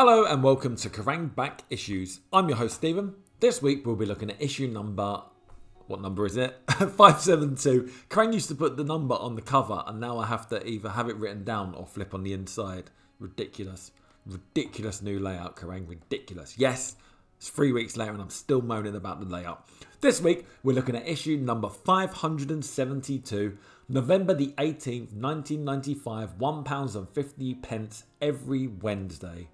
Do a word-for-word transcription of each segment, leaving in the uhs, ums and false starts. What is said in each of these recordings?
Hello and welcome to Kerrang Back Issues. I'm your host Stephen. This week we'll be looking at issue number... What number is it? five seventy-two. Kerrang used to put the number on the cover and now I have to either have it written down or flip on the inside. Ridiculous. Ridiculous new layout, Kerrang. Ridiculous. Yes, it's three weeks later and I'm still moaning about the layout. This week we're looking at issue number five seventy-two. November the eighteenth, nineteen ninety-five. one pound fifty every Wednesday.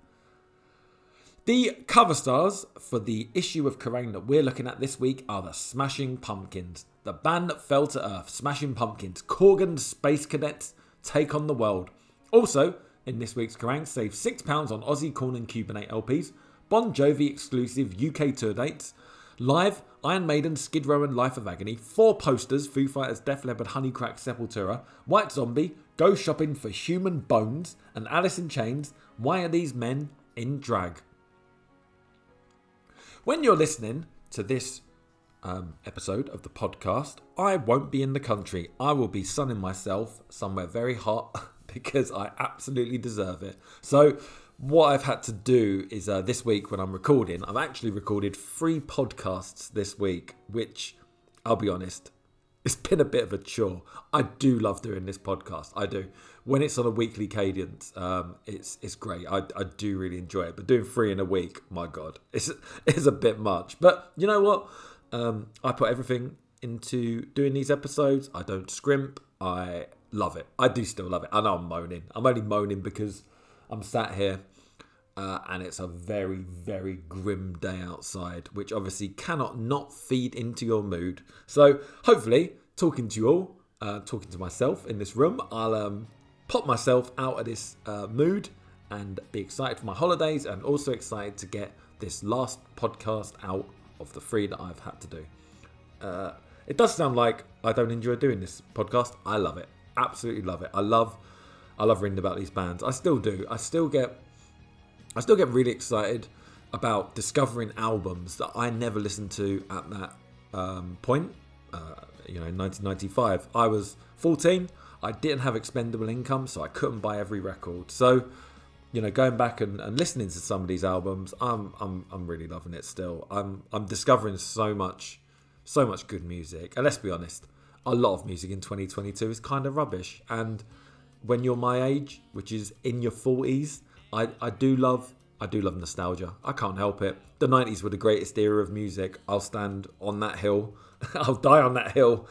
The cover stars for the issue of Kerrang that we're looking at this week are the Smashing Pumpkins, the band that fell to earth, Smashing Pumpkins, Corgan Space Cadets take on the world. Also, in this week's Kerrang, save six pounds on Aussie, Corn and Cubanate L Ps, Bon Jovi exclusive U K tour dates, Live, Iron Maiden, Skid Row and Life of Agony, four posters, Foo Fighters, Def Leppard, Honeycrack, Sepultura, White Zombie, Go Shopping for Human Bones, and Alice in Chains, Why Are These Men in Drag? When you're listening to this um, episode of the podcast, I won't be in the country. I will be sunning myself somewhere very hot because I absolutely deserve it. So what I've had to do is uh, this week when I'm recording, I've actually recorded three podcasts this week, which I'll be honest, it's been a bit of a chore. I do love doing this podcast. I do. When it's on a weekly cadence, um, it's it's great. I, I do really enjoy it. But doing three in a week, my God, it's, it's a bit much. But you know what? Um, I put everything into doing these episodes. I don't scrimp. I love it. I do still love it. I know I'm moaning. I'm only moaning because I'm sat here uh, and it's a very, very grim day outside, which obviously cannot not feed into your mood. So hopefully, talking to you all, uh, talking to myself in this room, I'll um, pop myself out of this uh, mood and be excited for my holidays and also excited to get this last podcast out of the three that I've had to do. Uh, it does sound like I don't enjoy doing this podcast. I love it. Absolutely love it. I love I love reading about these bands. I still do. I still get I still get really excited about discovering albums that I never listened to at that um, point. Uh, you know, in nineteen ninety-five, I was fourteen. I didn't have expendable income, so I couldn't buy every record. So, you know, going back and, and listening to some of these albums, I'm I'm I'm really loving it still. I'm I'm discovering so much, so much good music. And let's be honest, a lot of music in twenty twenty-two is kind of rubbish. And when you're my age, which is in your forties, I, I do love I do love nostalgia. I can't help it. The nineties were the greatest era of music. I'll stand on that hill. I'll die on that hill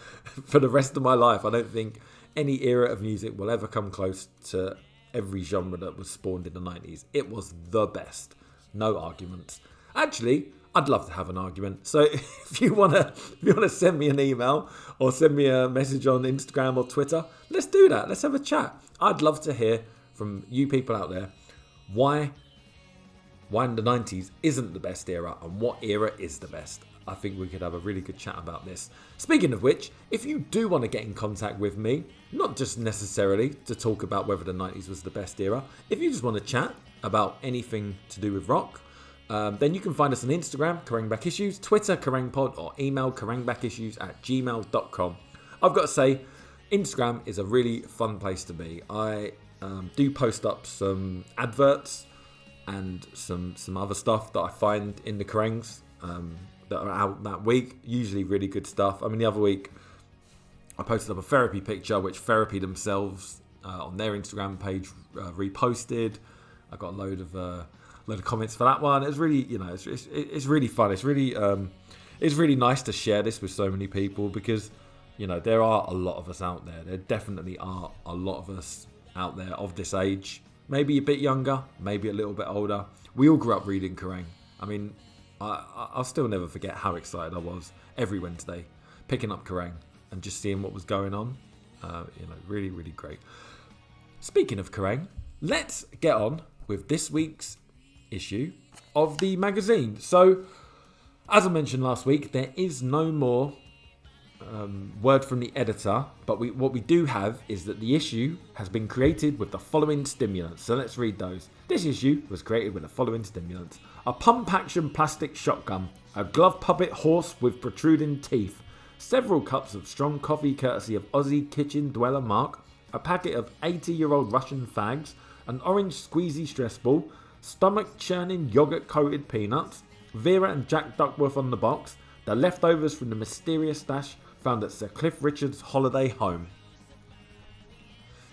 for the rest of my life. I don't think any era of music will ever come close to every genre that was spawned in the nineties. It was the best. No arguments. Actually, I'd love to have an argument. So if you wanna, if you wanna send me an email or send me a message on Instagram or Twitter, let's do that. Let's have a chat. I'd love to hear from you people out there why, why in the nineties isn't the best era and what era is the best. I think we could have a really good chat about this. Speaking of which, if you do want to get in contact with me, not just necessarily to talk about whether the nineties was the best era, if you just want to chat about anything to do with rock, um, then you can find us on Instagram, KerrangBackIssues, Twitter, KerrangPod, or email kerrangbackissues at gmail dot com. I've got to say, Instagram is a really fun place to be. I um, do post up some adverts and some some other stuff that I find in the Kerrangs. Um, that are out that week, usually really good stuff. I mean, the other week I posted up a Therapy picture which Therapy themselves uh, on their Instagram page uh, reposted. I got a load of uh, load of comments for that one. It's really, you know, it's it's, it's really fun. It's really um, it's really nice to share this with so many people because, you know, there are a lot of us out there. There definitely are a lot of us out there of this age, maybe a bit younger, maybe a little bit older. We all grew up reading Kerrang. I mean, I, I'll still never forget how excited I was every Wednesday picking up Kerrang and just seeing what was going on. Uh, you know, really, really great. Speaking of Kerrang, let's get on with this week's issue of the magazine. So, as I mentioned last week, there is no more um, word from the editor, but we, what we do have is that the issue has been created with the following stimulants. So let's read those. This issue was created with the following stimulants. A pump-action plastic shotgun, a glove puppet horse with protruding teeth, several cups of strong coffee courtesy of Aussie kitchen dweller Mark, a packet of eighty-year-old Russian fags, an orange squeezy stress ball, stomach churning yogurt coated peanuts, Vera and Jack Duckworth on the box, the leftovers from the mysterious stash found at Sir Cliff Richard's holiday home.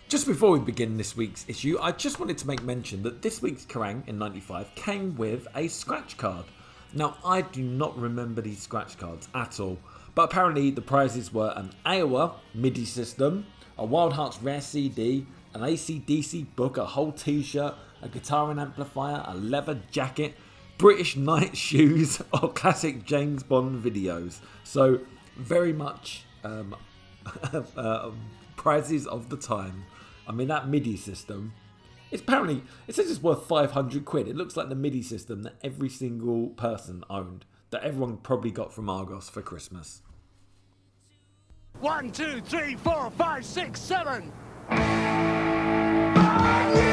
Just before we begin this week's issue, I just wanted to make mention that this week's Kerrang in ninety-five came with a scratch card. Now, I do not remember these scratch cards at all, but apparently the prizes were an Aiwa MIDI system, a Wild Hearts Rare C D, an A C D C book, a whole t-shirt, a guitar and amplifier, a leather jacket, British Knight shoes, or classic James Bond videos. So, very much um, uh, prizes of the time. I mean, that MIDI system, it's apparently, it says it's worth five hundred quid. It looks like the MIDI system that every single person owned, that everyone probably got from Argos for Christmas. One, two, three, four, five, six, seven. Bad news!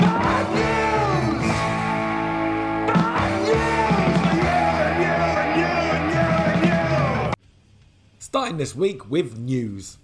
Bad news! Bad news! You, you, you, you, you. Starting this week with news.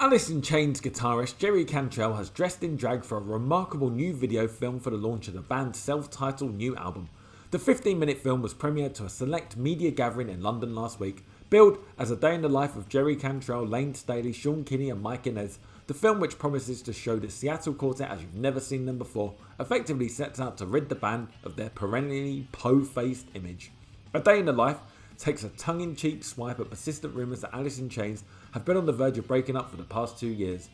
Alice in Chains guitarist Jerry Cantrell has dressed in drag for a remarkable new video film for the launch of the band's self-titled new album. The fifteen-minute film was premiered to a select media gathering in London last week. Billed as a day in the life of Jerry Cantrell, Lane Staley, Sean Kinney and Mike Inez, the film, which promises to show the Seattle quartet as you've never seen them before, effectively sets out to rid the band of their perennially po-faced image. A Day in the Life takes a tongue-in-cheek swipe at persistent rumours that Alice in Chains have been on the verge of breaking up for the past two years.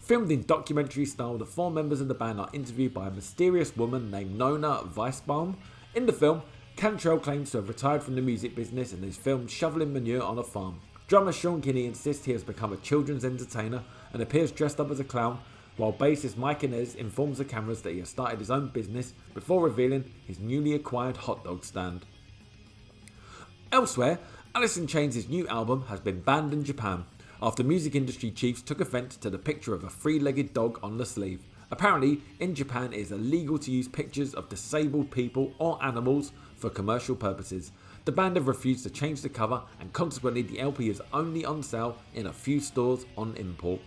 Filmed in documentary style, the four members of the band are interviewed by a mysterious woman named Nona Weisbaum. In the film, Cantrell claims to have retired from the music business and is filmed shoveling manure on a farm. Drummer Sean Kinney insists he has become a children's entertainer and appears dressed up as a clown, while bassist Mike Inez informs the cameras that he has started his own business before revealing his newly acquired hot dog stand. Elsewhere, Alice in Chains' new album has been banned in Japan after music industry chiefs took offence to the picture of a three-legged dog on the sleeve. Apparently, in Japan it is illegal to use pictures of disabled people or animals for commercial purposes. The band have refused to change the cover, and consequently the L P is only on sale in a few stores on import.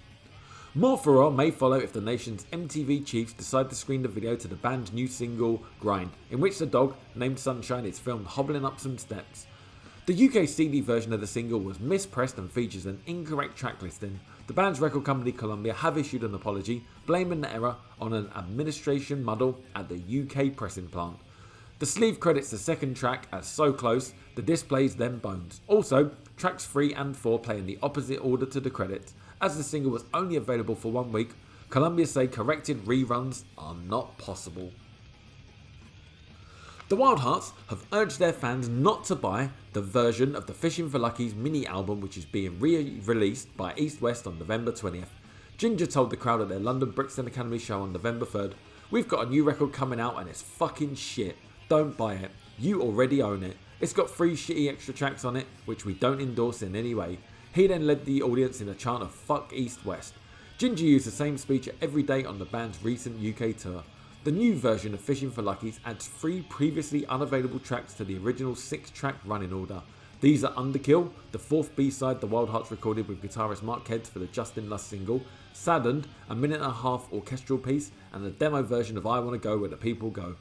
More furore may follow if the nation's M T V chiefs decide to screen the video to the band's new single, Grind, in which the dog, named Sunshine, is filmed hobbling up some steps. The U K C D version of the single was mispressed and features an incorrect track listing. The band's record company Columbia have issued an apology, blaming the error on an administration muddle at the U K pressing plant. The sleeve credits the second track as So Close, the disc plays Them Bones. Also, tracks three and four play in the opposite order to the credits. As the single was only available for one week, Columbia say corrected reruns are not possible. The Wildhearts have urged their fans not to buy the version of the Fishing for Lucky's mini album, which is being re-released by East West on November twentieth. Ginger told the crowd at their London Brixton Academy show on November third, "We've got a new record coming out and it's fucking shit. Don't buy it. You already own it. It's got three shitty extra tracks on it, which we don't endorse in any way." He then led the audience in a chant of "Fuck East West." Ginger used the same speech every day on the band's recent U K tour. The new version of Fishing for Luckies adds three previously unavailable tracks to the original six-track running order. These are Underkill, the fourth B-side the Wildhearts recorded with guitarist Mark Heads for the Justin Lust single, Saddened, a minute-and-a-half orchestral piece, and the demo version of I Wanna Go Where the People Go.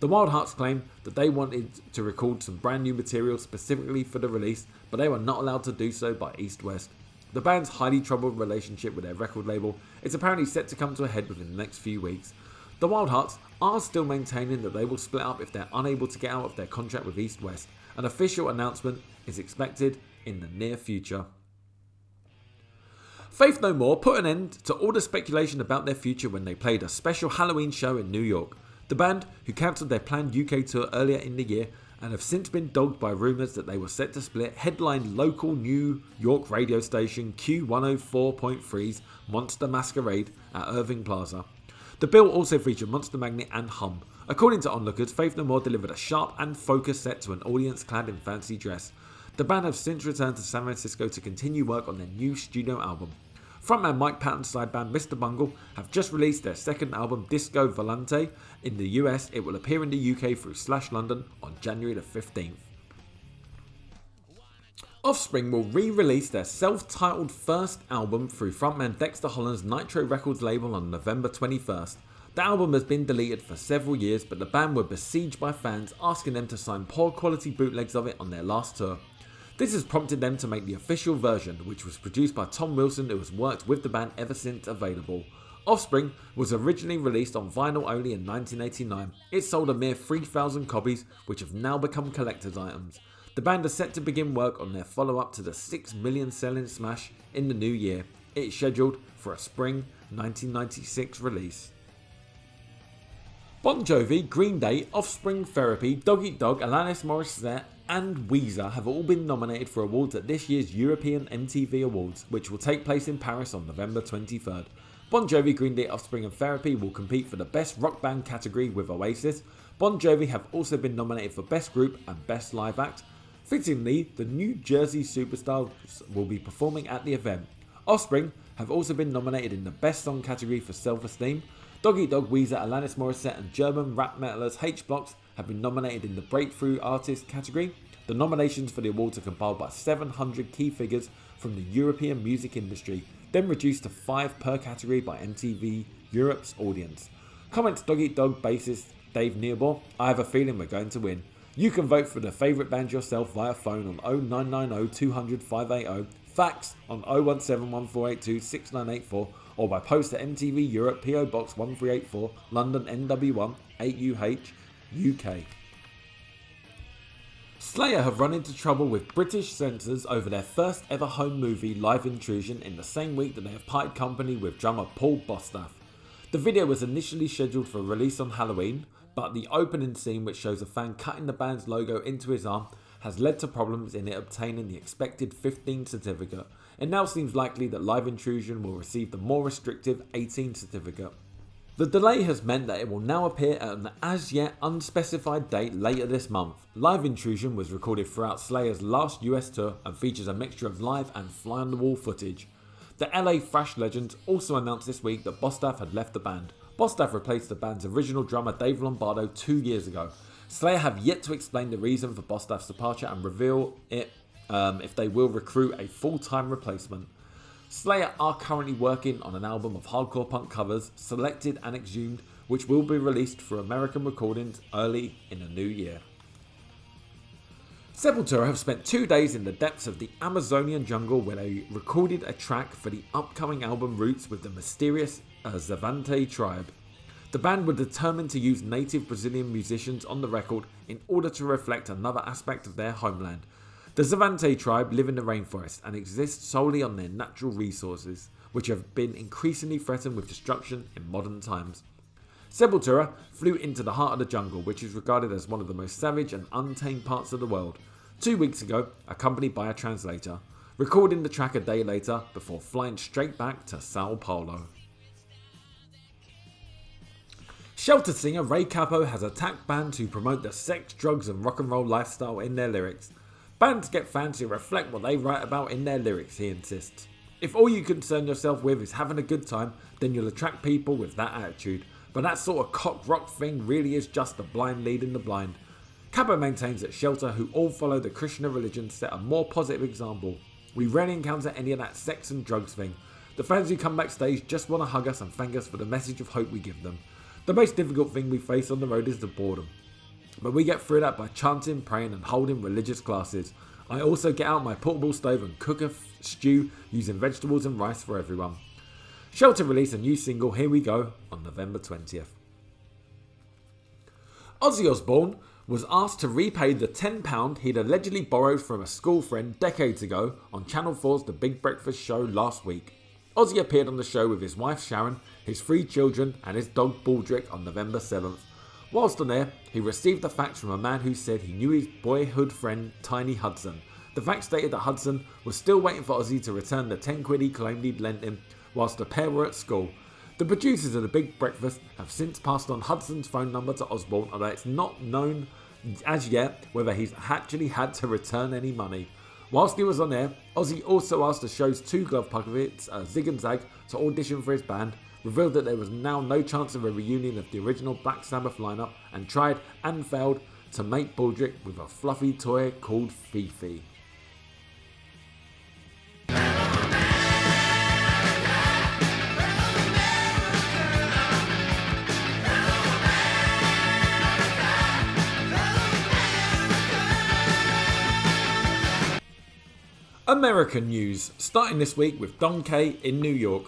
The Wildhearts claim that they wanted to record some brand new material specifically for the release, but they were not allowed to do so by East West. The band's highly troubled relationship with their record label is apparently set to come to a head within the next few weeks. The Wildhearts are still maintaining that they will split up if they're unable to get out of their contract with East West. An official announcement is expected in the near future. Faith No More put an end to all the speculation about their future when they played a special Halloween show in New York. The band, who cancelled their planned U K tour earlier in the year and have since been dogged by rumours that they were set to split, headlined local New York radio station Q one oh four point three's Monster Masquerade at Irving Plaza. The bill also featured Monster Magnet and Hum. According to onlookers, Faith No More delivered a sharp and focused set to an audience clad in fancy dress. The band have since returned to San Francisco to continue work on their new studio album. Frontman Mike Patton's side band Mister Bungle have just released their second album, Disco Volante. In the U S, it will appear in the U K through Slash London on January the fifteenth. Offspring will re-release their self-titled first album through frontman Dexter Holland's Nitro Records label on November twenty-first. The album has been deleted for several years, but the band were besieged by fans asking them to sign poor quality bootlegs of it on their last tour. This has prompted them to make the official version, which was produced by Tom Wilson, who has worked with the band ever since available. Offspring was originally released on vinyl only in nineteen eighty-nine. It sold a mere three thousand copies, which have now become collector's items. The band are set to begin work on their follow-up to the six million selling smash in the new year. It's scheduled for a spring nineteen ninety-six release. Bon Jovi, Green Day, Offspring, Therapy, Dog Eat Dog, Alanis Morissette and Weezer have all been nominated for awards at this year's European M T V Awards, which will take place in Paris on November twenty-third. Bon Jovi, Green Day, Offspring and Therapy will compete for the Best Rock Band category with Oasis. Bon Jovi have also been nominated for Best Group and Best Live Act. Fittingly, the New Jersey Superstars will be performing at the event. Offspring have also been nominated in the Best Song category for Self-Esteem. Dog Eat Dog, Weezer, Alanis Morissette and German rap metalers H-Blocks have been nominated in the Breakthrough Artist category. The nominations for the awards are compiled by seven hundred key figures from the European music industry, then reduced to five per category by M T V Europe's audience. Comments Dog Eat Dog bassist Dave Nearbor, I have a feeling we're going to win. You can vote for the favourite band yourself via phone on oh nine nine oh two hundred five eight oh, fax on oh one seven one four eight two six nine eight four, or by post at M T V Europe, P O Box one three eight four, London N W one, eight U H, U K. Slayer have run into trouble with British censors over their first ever home movie, Live Intrusion, in the same week that they have parted company with drummer Paul Bostaph. The video was initially scheduled for release on Halloween, but the opening scene, which shows a fan cutting the band's logo into his arm, has led to problems in it obtaining the expected fifteen certificate. It now seems likely that Live Intrusion will receive the more restrictive eighteen certificate. The delay has meant that it will now appear at an as yet unspecified date later this month. Live Intrusion was recorded throughout Slayer's last U S tour and features a mixture of live and fly on the wall footage. The L A thrash legends also announced this week that Bostaph had left the band. Bostaph replaced the band's original drummer Dave Lombardo two years ago. Slayer have yet to explain the reason for Bostaph's departure and reveal it um, if they will recruit a full-time replacement. Slayer are currently working on an album of hardcore punk covers, selected and exhumed, which will be released for American recordings early in the new year. Sepultura have spent two days in the depths of the Amazonian jungle where they recorded a track for the upcoming album Roots with the mysterious uh, Xavante tribe. The band were determined to use native Brazilian musicians on the record in order to reflect another aspect of their homeland. The Xavante tribe live in the rainforest and exist solely on their natural resources, which have been increasingly threatened with destruction in modern times. Sepultura flew into the heart of the jungle, which is regarded as one of the most savage and untamed parts of the world, two weeks ago, accompanied by a translator, recording the track a day later before flying straight back to Sao Paulo. Shelter singer Ray Capo has attacked bands who promote the sex, drugs and rock and roll lifestyle in their lyrics. Bands get fans who reflect what they write about in their lyrics, he insists. If all you concern yourself with is having a good time, then you'll attract people with that attitude. But that sort of cock rock thing really is just the blind leading the blind. Capo maintains that Shelter, who all follow the Krishna religion, set a more positive example. We rarely encounter any of that sex and drugs thing. The fans who come backstage just want to hug us and thank us for the message of hope we give them. The most difficult thing we face on the road is the boredom. But we get through that by chanting, praying and holding religious classes. I also get out my portable stove and cook a f- stew using vegetables and rice for everyone. Shelter released a new single, Here We Go, on November twentieth. Ozzy Osbourne was asked to repay the ten pounds he'd allegedly borrowed from a school friend decades ago on Channel four's The Big Breakfast Show last week. Ozzy appeared on the show with his wife Sharon, his three children and his dog Baldrick on November seventh. Whilst on air, he received the facts from a man who said he knew his boyhood friend Tiny Hudson. The facts stated that Hudson was still waiting for Ozzy to return the ten quid he claimed he'd lent him whilst the pair were at school. The producers of The Big Breakfast have since passed on Hudson's phone number to Osbourne, although it's not known as yet whether he's actually had to return any money. Whilst he was on air, Ozzy also asked the show's two glove puppets, uh, Zig and Zag, to audition for his band, revealed that there was now no chance of a reunion of the original Black Sabbath lineup, and tried and failed to make Baldrick with a fluffy toy called Fifi. American news, starting this week with Don K in New York.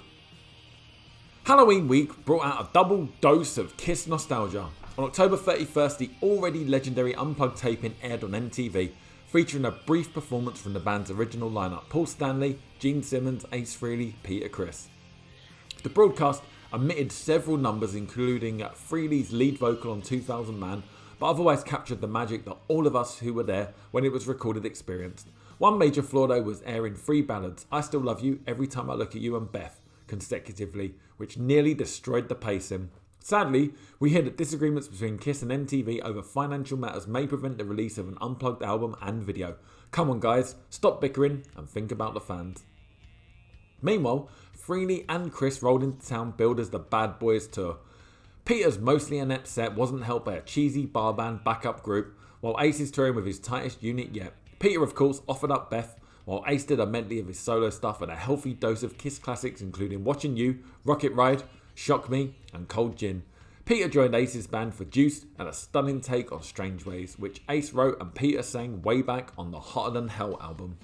Halloween week brought out a double dose of Kiss nostalgia. On October thirty-first, the already legendary Unplugged taping aired on M T V, featuring a brief performance from the band's original lineup: Paul Stanley, Gene Simmons, Ace Frehley, Peter Criss. The broadcast omitted several numbers, including Frehley's lead vocal on two thousand man, but otherwise captured the magic that all of us who were there when it was recorded experienced. One major flaw though was airing three ballads, I Still Love You, Every Time I Look at You and Beth, consecutively, which nearly destroyed the pacing. Sadly, we hear that disagreements between Kiss and M T V over financial matters may prevent the release of an unplugged album and video. Come on guys, stop bickering and think about the fans. Meanwhile, Frehley and Criss rolled into town billed as the Bad Boys Tour. Peter's mostly inept set wasn't helped by a cheesy bar band backup group, while Ace is touring with his tightest unit yet. Peter of course offered up Beth, while Ace did a medley of his solo stuff and a healthy dose of Kiss classics including Watching You, Rocket Ride, Shock Me and Cold Gin. Peter joined Ace's band for Juice and a stunning take on Strange Ways, which Ace wrote and Peter sang way back on the Hotter Than Hell album.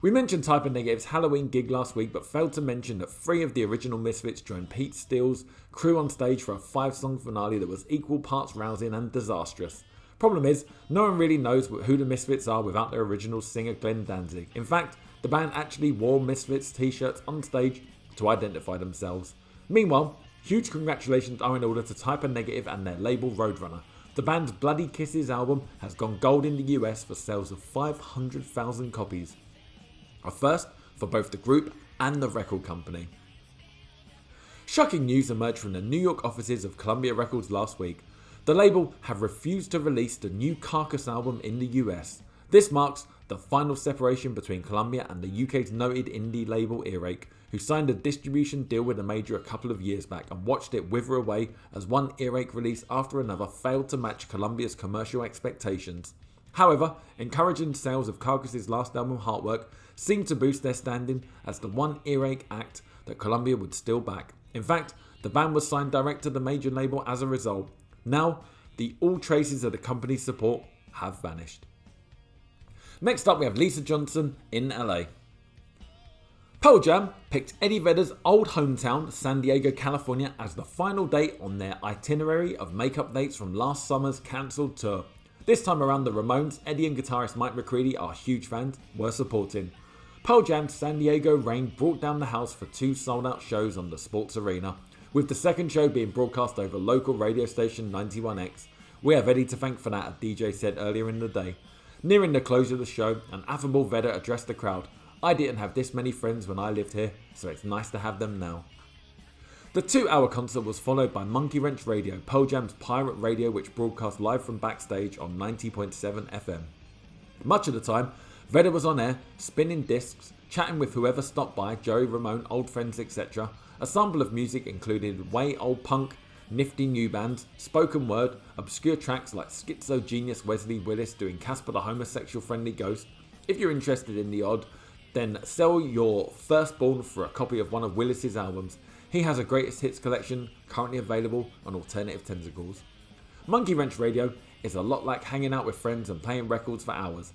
We mentioned Type of Negative's Halloween gig last week but failed to mention that three of the original Misfits joined Pete Steele's crew on stage for a five song finale that was equal parts rousing and disastrous. Problem is, no one really knows who the Misfits are without their original singer Glenn Danzig. In fact, the band actually wore Misfits t-shirts on stage to identify themselves. Meanwhile, huge congratulations are in order to Type of Negative and their label Roadrunner. The band's Bloody Kisses album has gone gold in the U S for sales of five hundred thousand copies. A first for both the group and the record company. Shocking news emerged from the New York offices of Columbia Records last week. The label have refused to release the new Carcass album in the U S. This marks the final separation between Columbia and the U K's noted indie label Earache, who signed a distribution deal with a major a couple of years back and watched it wither away as one Earache release after another failed to match Columbia's commercial expectations. However, encouraging sales of Carcass's last album Heartwork seemed to boost their standing as the one Earache act that Columbia would still back. In fact, the band was signed direct to the major label as a result. Now, the all traces of the company's support have vanished. Next up we have Lisa Johnson in L A. Pearl Jam picked Eddie Vedder's old hometown, San Diego, California as the final date on their itinerary of makeup dates from last summer's cancelled tour. This time around the Ramones, Eddie and guitarist Mike McCready, our huge fans, were supporting. Pearl Jam's San Diego rain brought down the house for two sold out shows on the Sports Arena, with the second show being broadcast over local radio station ninety-one X. We have Eddie to thank for that, as D J said earlier in the day. Nearing the close of the show, an affable Vedder addressed the crowd. I didn't have this many friends when I lived here, so it's nice to have them now. The two-hour concert was followed by Monkey Wrench Radio, Pearl Jam's pirate radio which broadcast live from backstage on ninety point seven F M. Much of the time, Vedder was on air, spinning discs, chatting with whoever stopped by, Joey Ramone, old friends etc. A sample of music included way old punk, nifty new bands, spoken word, obscure tracks like schizo genius Wesley Willis doing Casper the homosexual friendly ghost. If you're interested in the odd, then sell your firstborn for a copy of one of Willis's albums. He has a greatest hits collection currently available on Alternative Tentacles. Monkey Wrench Radio is a lot like hanging out with friends and playing records for hours.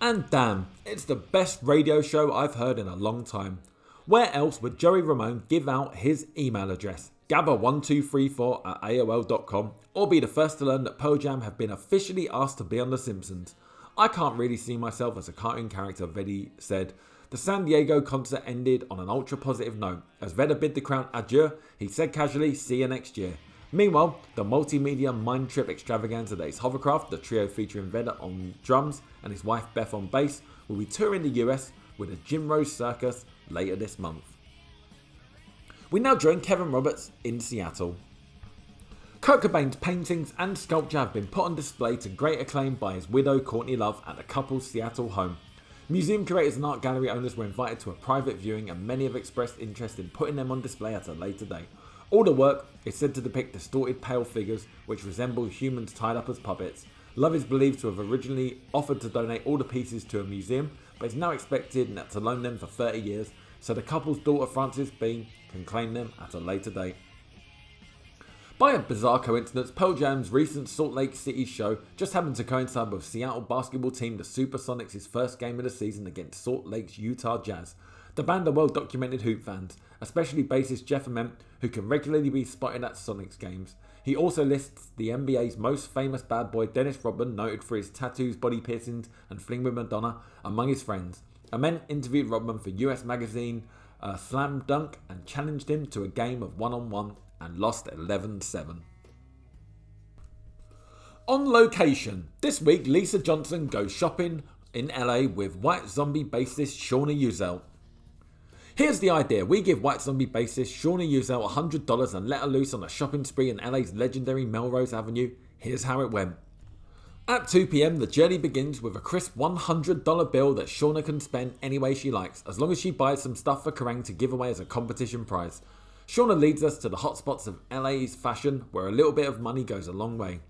And damn, it's the best radio show I've heard in a long time. Where else would Joey Ramone give out his email address, gabba one two three four at A O L dot com, or be the first to learn that Pearl Jam have been officially asked to be on The Simpsons? I can't really see myself as a cartoon character, Vedder said. The San Diego concert ended on an ultra positive note. As Vedder bid the crowd adieu, he said casually, see you next year. Meanwhile, the multimedia mind trip extravaganza that is Hovercraft, the trio featuring Vedder on drums and his wife Beth on bass, will be touring the U S with a Jim Rose Circus later this month. We now join Kevin Roberts in Seattle. Kurt Cobain's paintings and sculpture have been put on display to great acclaim by his widow Courtney Love at the couple's Seattle home. Museum curators and art gallery owners were invited to a private viewing and many have expressed interest in putting them on display at a later date. All the work is said to depict distorted pale figures which resemble humans tied up as puppets. Love is believed to have originally offered to donate all the pieces to a museum, but is now expected to loan them for thirty years, so the couple's daughter Frances Bean can claim them at a later date. By a bizarre coincidence, Pearl Jam's recent Salt Lake City show just happened to coincide with Seattle basketball team the Supersonics' first game of the season against Salt Lake's Utah Jazz. The band are well-documented hoop fans, especially bassist Jeff Ament, who can regularly be spotted at Sonics games. He also lists the N B A's most famous bad boy Dennis Rodman, noted for his tattoos, body piercings and fling with Madonna, among his friends. Ament interviewed Rodman for U S Magazine uh, Slam Dunk and challenged him to a game of one-on-one and lost eleven seven. On location, this week Lisa Johnson goes shopping in L A with White Zombie bassist Shauna Uzel. Here's the idea: we give White Zombie bassist Shauna Uzel one hundred dollars and let her loose on a shopping spree in L A's legendary Melrose Avenue. Here's how it went. At two p m, the journey begins with a crisp one hundred dollar bill that Shauna can spend any way she likes, as long as she buys some stuff for Kerrang to give away as a competition prize. Shauna leads us to the hotspots of L A's fashion, where a little bit of money goes a long way.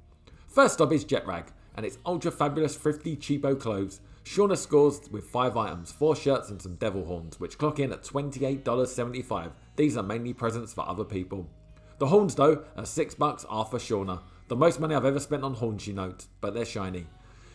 First stop is Jet Rag, and its ultra-fabulous thrifty cheapo clothes. Shauna scores with five items, four shirts and some devil horns, which clock in at twenty-eight dollars and seventy-five cents. These are mainly presents for other people. The horns, though, at six bucks, are for Shauna. The most money I've ever spent on horns, she notes, but they're shiny.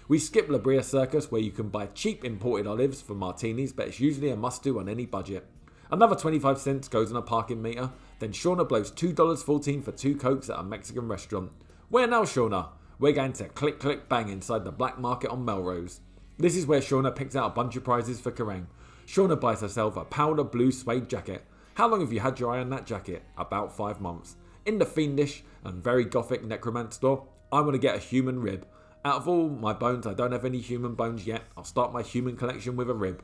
We skip La Brea Circus, where you can buy cheap imported olives for martinis, but it's usually a must-do on any budget. Another twenty-five cents goes on a parking meter, then Shauna blows two dollars and fourteen cents for two Cokes at a Mexican restaurant. Where now, Shauna? We're going to click click bang inside the black market on Melrose. This is where Shauna picks out a bunch of prizes for Kerrang. Shauna buys herself a powder blue suede jacket. How long have you had your eye on that jacket? About five months. In the fiendish and very gothic necromant store, I want to get a human rib. Out of all my bones, I don't have any human bones yet. I'll start my human collection with a rib.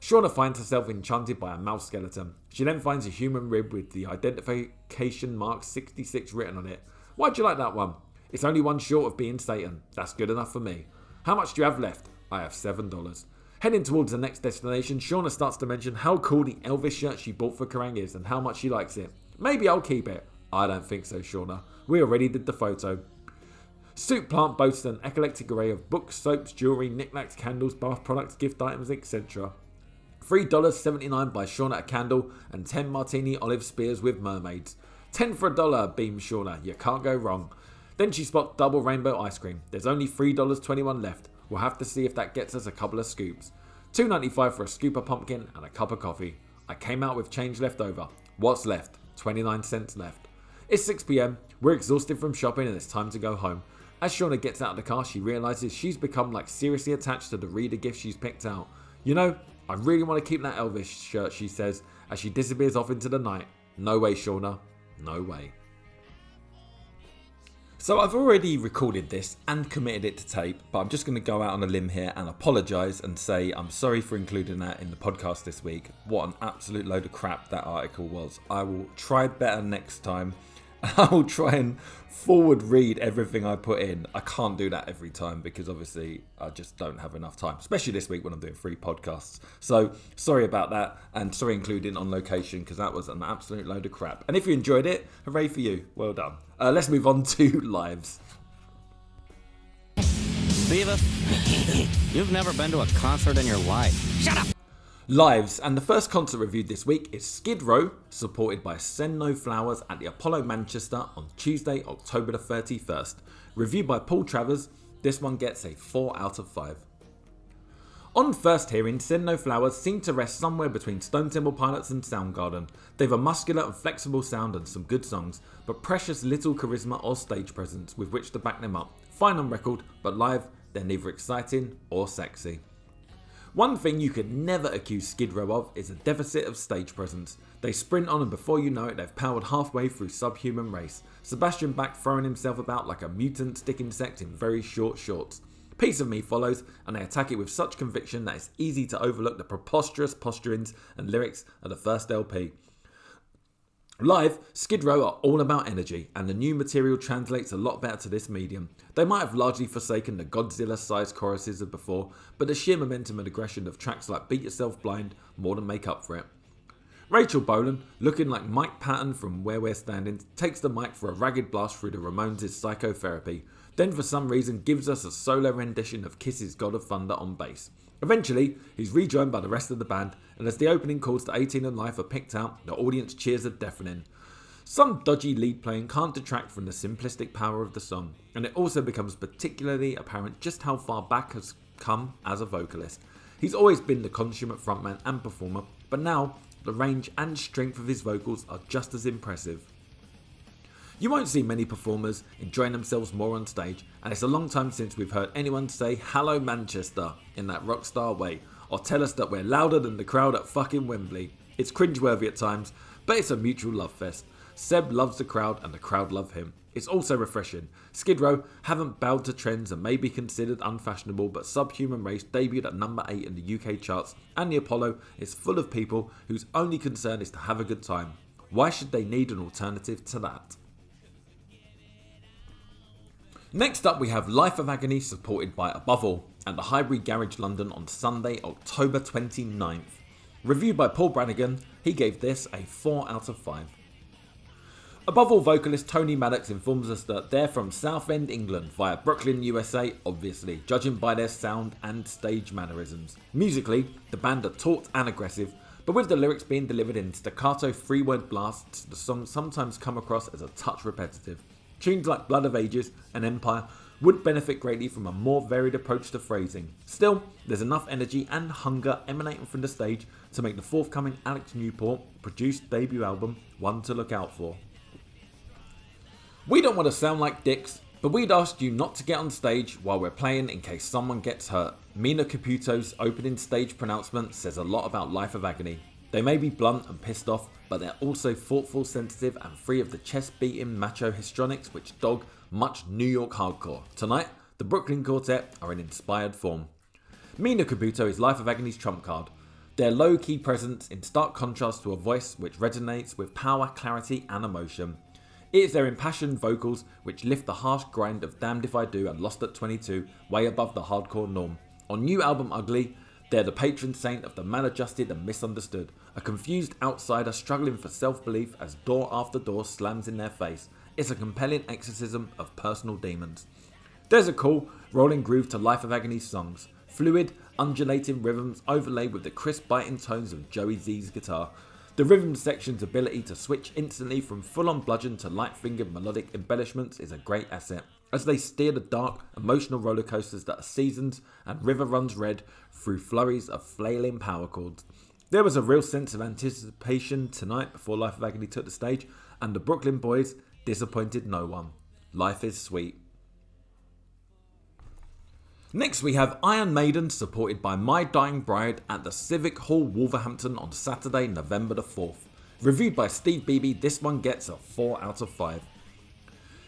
Shauna finds herself enchanted by a mouse skeleton. She then finds a human rib with the identification mark sixty-six written on it. Why'd you like that one? It's only one short of being Satan. That's good enough for me. How much do you have left? I have seven dollars. Heading towards the next destination, Shauna starts to mention how cool the Elvis shirt she bought for Kerrang is and how much she likes it. Maybe I'll keep it. I don't think so, Shauna. We already did the photo. Soup Plant boasts an eclectic array of books, soaps, jewellery, knickknacks, candles, bath products, gift items, et cetera. three dollars and seventy-nine cents buys Shauna a candle and ten martini olive spears with mermaids. ten for a dollar, beam Shauna. You can't go wrong. Then she spots double rainbow ice cream. There's only three dollars and twenty-one cents left. We'll have to see if that gets us a couple of scoops. two dollars and ninety-five cents for a scoop of pumpkin and a cup of coffee. I came out with change left over. What's left? twenty-nine cents left. It's six p m, we're exhausted from shopping and it's time to go home. As Shauna gets out of the car, she realises she's become like seriously attached to the reader gift she's picked out. You know, I really want to keep that Elvis shirt, she says, as she disappears off into the night. No way, Shauna. No way. So I've already recorded this and committed it to tape, but I'm just going to go out on a limb here and apologise and say I'm sorry for including that in the podcast this week. What an absolute load of crap that article was. I will try better next time. I will try and forward read everything I put in. I can't do that every time because obviously I just don't have enough time, especially this week when I'm doing three podcasts. So sorry about that, and sorry including on location, because that was an absolute load of crap. And if you enjoyed it, hooray for you. Well done. Uh, let's move on to lives. Beavis, you've never been to a concert in your life. Shut up! Lives, and the first concert reviewed this week is Skid Row, supported by Send No Flowers at the Apollo Manchester on Tuesday, October the thirty-first. Reviewed by Paul Travers, this one gets a four out of five. On first hearing, Send No Flowers seem to rest somewhere between Stone Temple Pilots and Soundgarden. They've a muscular and flexible sound and some good songs, but precious little charisma or stage presence with which to back them up. Fine on record, but live, they're neither exciting or sexy. One thing you could never accuse Skid Row of is a deficit of stage presence. They sprint on and before you know it, they've powered halfway through Subhuman Race. Sebastian Bach throwing himself about like a mutant stick insect in very short shorts. Piece of Me follows, and they attack it with such conviction that it's easy to overlook the preposterous posturings and lyrics of the first L P. Live, Skid Row are all about energy, and the new material translates a lot better to this medium. They might have largely forsaken the Godzilla-sized choruses of before, but the sheer momentum and aggression of tracks like Beat Yourself Blind more than make up for it. Rachel Bolan, looking like Mike Patton from Where We're Standing, takes the mic for a ragged blast through the Ramones' Psychotherapy, then for some reason gives us a solo rendition of Kiss's God of Thunder on bass. Eventually, he's rejoined by the rest of the band, and as the opening calls to eighteen and Life are picked out, the audience cheers are deafening. Some dodgy lead playing can't detract from the simplistic power of the song, and it also becomes particularly apparent just how far Bach has come as a vocalist. He's always been the consummate frontman and performer, but now the range and strength of his vocals are just as impressive. You won't see many performers enjoying themselves more on stage, and it's a long time since we've heard anyone say "Hello Manchester" in that rock star way, or tell us that we're louder than the crowd at fucking Wembley. It's cringeworthy at times, but it's a mutual love fest. Seb loves the crowd and the crowd love him. It's also refreshing. Skid Row haven't bowed to trends and may be considered unfashionable, but Subhuman Race debuted at number eight in the U K charts, and the Apollo is full of people whose only concern is to have a good time. Why should they need an alternative to that? Next up we have Life of Agony, supported by Above All, at the Highbury Garage London on Sunday, October twenty-ninth. Reviewed by Paul Brannigan, he gave this a four out of five. Above All vocalist Tony Maddox informs us that they're from Southend, England via Brooklyn, U S A, obviously, judging by their sound and stage mannerisms. Musically, the band are taut and aggressive, but with the lyrics being delivered in staccato three-word blasts, the songs sometimes come across as a touch repetitive. Tunes like Blood of Ages and Empire would benefit greatly from a more varied approach to phrasing. Still, there's enough energy and hunger emanating from the stage to make the forthcoming Alex Newport-produced debut album one to look out for. We don't want to sound like dicks, but we'd ask you not to get on stage while we're playing in case someone gets hurt. Mina Caputo's opening stage pronouncement says a lot about Life of Agony. They may be blunt and pissed off, but they're also thoughtful, sensitive, and free of the chest-beating macho histrionics which dog much New York hardcore. Tonight, the Brooklyn Quartet are in inspired form. Mina Caputo is Life of Agony's trump card. Their low-key presence in stark contrast to a voice which resonates with power, clarity, and emotion. It is their impassioned vocals which lift the harsh grind of Damned If I Do and Lost at twenty-two way above the hardcore norm. On new album Ugly, they're the patron saint of the maladjusted and misunderstood, a confused outsider struggling for self-belief as door after door slams in their face. It's a compelling exorcism of personal demons. There's a cool, rolling groove to Life of Agony's songs. Fluid, undulating rhythms overlaid with the crisp biting tones of Joey Z's guitar. The rhythm section's ability to switch instantly from full-on bludgeon to light-fingered melodic embellishments is a great asset, as they steer the dark, emotional roller coasters that are seasons and river runs red through flurries of flailing power chords. There was a real sense of anticipation tonight before Life of Agony took the stage, and the Brooklyn boys disappointed no one. Life is sweet. Next we have Iron Maiden, supported by My Dying Bride, at the Civic Hall, Wolverhampton on Saturday, November the fourth. Reviewed by Steve Beebe, this one gets a four out of five.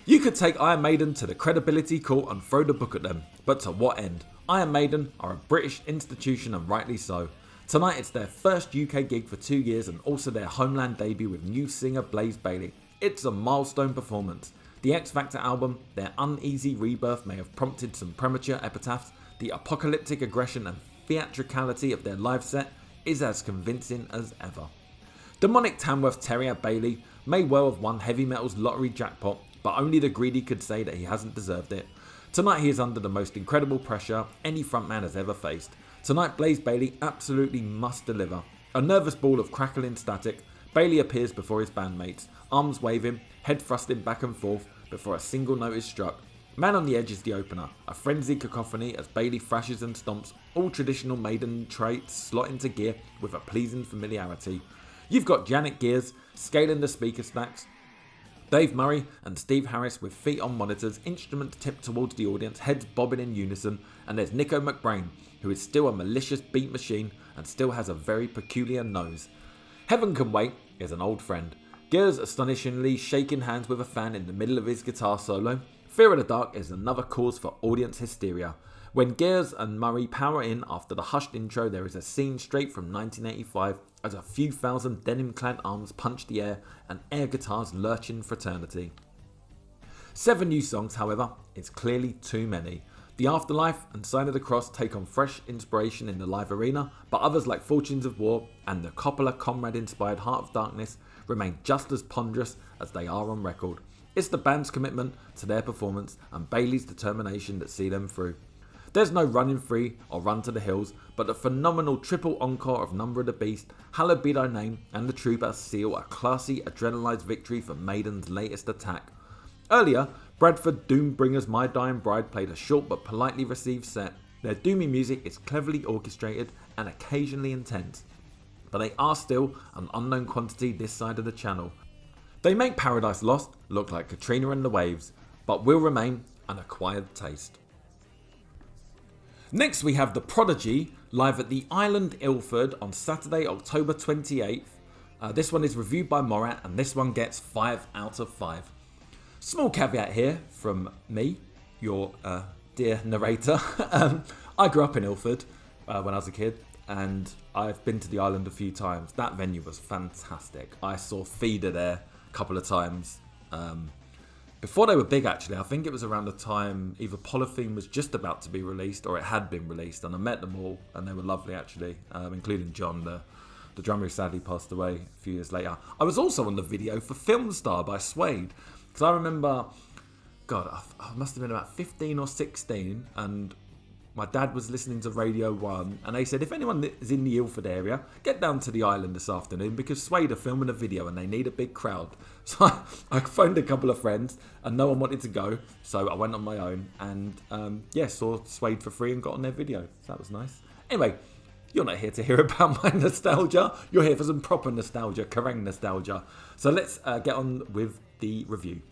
You could take Iron Maiden to the credibility court and throw the book at them, but to what end? Iron Maiden are a British institution, and rightly so. Tonight it's their first U K gig for two years and also their homeland debut with new singer Blaze Bayley. It's a milestone performance. The X Factor album, their uneasy rebirth, may have prompted some premature epitaphs. The apocalyptic aggression and theatricality of their live set is as convincing as ever. Demonic Tamworth Terrier Bailey may well have won heavy metal's lottery jackpot, but only the greedy could say that he hasn't deserved it. Tonight he is under the most incredible pressure any frontman has ever faced. Tonight Blaze Bayley absolutely must deliver. A nervous ball of crackling static, Bailey appears before his bandmates, arms waving, head thrusting back and forth before a single note is struck. Man on the Edge is the opener, a frenzied cacophony as Bailey thrashes and stomps, all traditional Maiden traits slot into gear with a pleasing familiarity. You've got Janet Gears scaling the speaker stacks, Dave Murray and Steve Harris with feet on monitors, instruments tipped towards the audience, heads bobbing in unison, and there's Nico McBrain, who is still a malicious beat machine and still has a very peculiar nose. Heaven Can Wait is an old friend. Gears astonishingly shaking hands with a fan in the middle of his guitar solo. Fear of the Dark is another cause for audience hysteria. When Gears and Murray power in after the hushed intro, there is a scene straight from nineteen eighty-five as a few thousand denim-clad arms punch the air and air guitars lurch in fraternity. Seven new songs, however, is clearly too many. The Afterlife and Sign of the Cross take on fresh inspiration in the live arena, but others like Fortunes of War and the Coppola Conrad-inspired Heart of Darkness remain just as ponderous as they are on record. It's the band's commitment to their performance and Bailey's determination that see them through. There's no Running Free or Run to the Hills, but the phenomenal triple encore of Number of the Beast, Hallowed Be Thy Name and The Troubadour seal a classy, adrenalized victory for Maiden's latest attack. Earlier, Bradford Doombringer's My Dying Bride played a short but politely received set. Their doomy music is cleverly orchestrated and occasionally intense, but they are still an unknown quantity this side of the channel. They make Paradise Lost look like Katrina and the Waves, but will remain an acquired taste. Next we have The Prodigy live at the Island Ilford on Saturday, October twenty-eighth. Uh, this one is reviewed by Morat and this one gets five out of five. Small caveat here from me, your uh, dear narrator. um, I grew up in Ilford uh, when I was a kid, and I've been to the island a few times. That venue was fantastic. I saw Feeder there a couple of times. Um, before they were big, actually. I think it was around the time either Polythene was just about to be released or it had been released, and I met them all and they were lovely, actually, um, including John, the, the drummer who sadly passed away a few years later. I was also on the video for Film Star by Suede, because I remember, God, I must have been about fifteen or sixteen, and my dad was listening to Radio one, and they said, if anyone is in the Ilford area, get down to the island this afternoon because Suede are filming a video and they need a big crowd. So I, I phoned a couple of friends and no one wanted to go, so I went on my own and um, yeah, saw Suede for free and got on their video. So that was nice. Anyway, you're not here to hear about my nostalgia. You're here for some proper nostalgia, Kerrang nostalgia. So let's uh, get on with the review.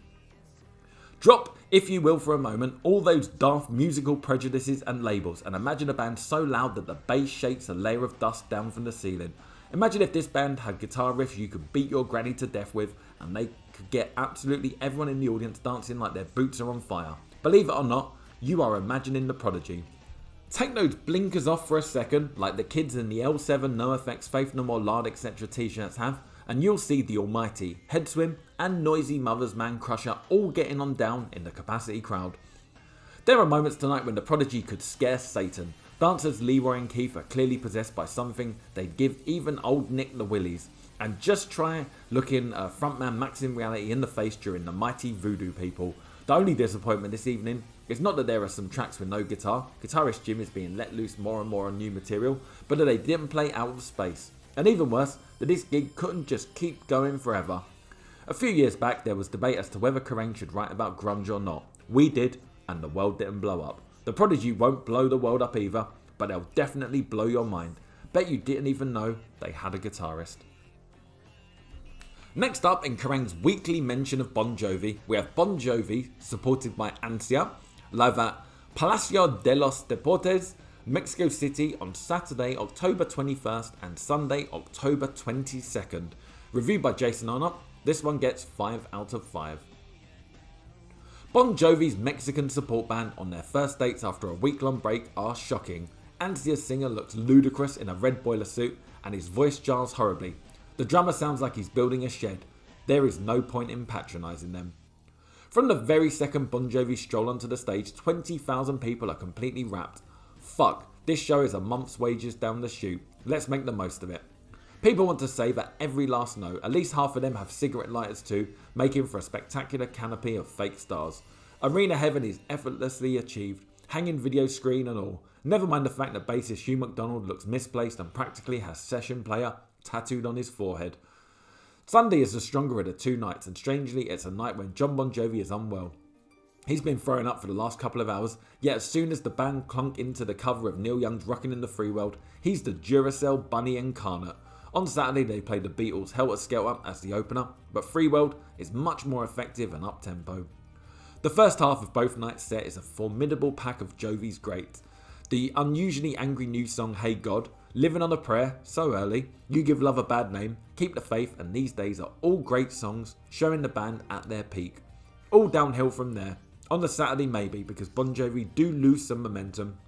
Drop, if you will, for a moment, all those daft musical prejudices and labels and imagine a band so loud that the bass shakes a layer of dust down from the ceiling. Imagine if this band had guitar riffs you could beat your granny to death with and they could get absolutely everyone in the audience dancing like their boots are on fire. Believe it or not, you are imagining The Prodigy. Take those blinkers off for a second, like the kids in the L seven, NoFX, Faith No More, Lard et cetera t-shirts have, and you'll see the almighty Headswim and noisy Mother's Man Crusher all getting on down in the capacity crowd. There are moments tonight when The Prodigy could scare Satan. Dancers Leroy and Keith are clearly possessed by something they'd give even old Nick the Willies. And just try looking uh, frontman Maxim Reality in the face during the mighty Voodoo People. The only disappointment this evening is not that there are some tracks with no guitar, guitarist Jim is being let loose more and more on new material, but that they didn't play Out of Space. And even worse, that this gig couldn't just keep going forever. A few years back, there was debate as to whether Kerrang should write about grunge or not. We did, and the world didn't blow up. The Prodigy won't blow the world up either, but they'll definitely blow your mind. Bet you didn't even know they had a guitarist. Next up, in Kerrang's weekly mention of Bon Jovi, we have Bon Jovi, supported by Ansia, live at Palacio de los Deportes, Mexico City on Saturday, October twenty-first and Sunday, October twenty-second. Reviewed by Jason Arnott, this one gets five out of five. Bon Jovi's Mexican support band on their first dates after a week-long break are shocking. Ansia's singer looks ludicrous in a red boiler suit and his voice jars horribly. The drummer sounds like he's building a shed. There is no point in patronising them. From the very second Bon Jovi stroll onto the stage, twenty thousand people are completely wrapped. Fuck, this show is a month's wages down the chute. Let's make the most of it. People want to savour every last note. At least half of them have cigarette lighters too, making for a spectacular canopy of fake stars. Arena heaven is effortlessly achieved, hanging video screen and all. Never mind the fact that bassist Hugh MacDonald looks misplaced and practically has session player tattooed on his forehead. Sunday is the stronger of the two nights, and strangely it's a night when John Bon Jovi is unwell. He's been throwing up for the last couple of hours, yet as soon as the band clunk into the cover of Neil Young's Rockin' in the Free World, he's the Duracell bunny incarnate. On Saturday they played the Beatles' Helter Skelter as the opener, but Free World is much more effective and up-tempo. The first half of both nights' set is a formidable pack of Jovi's greats. The unusually angry new song Hey God, Living on a Prayer, So Early, You Give Love a Bad Name, Keep the Faith and These Days are all great songs showing the band at their peak. All downhill from there. On the Saturday maybe, because Bon Jovi do lose some momentum,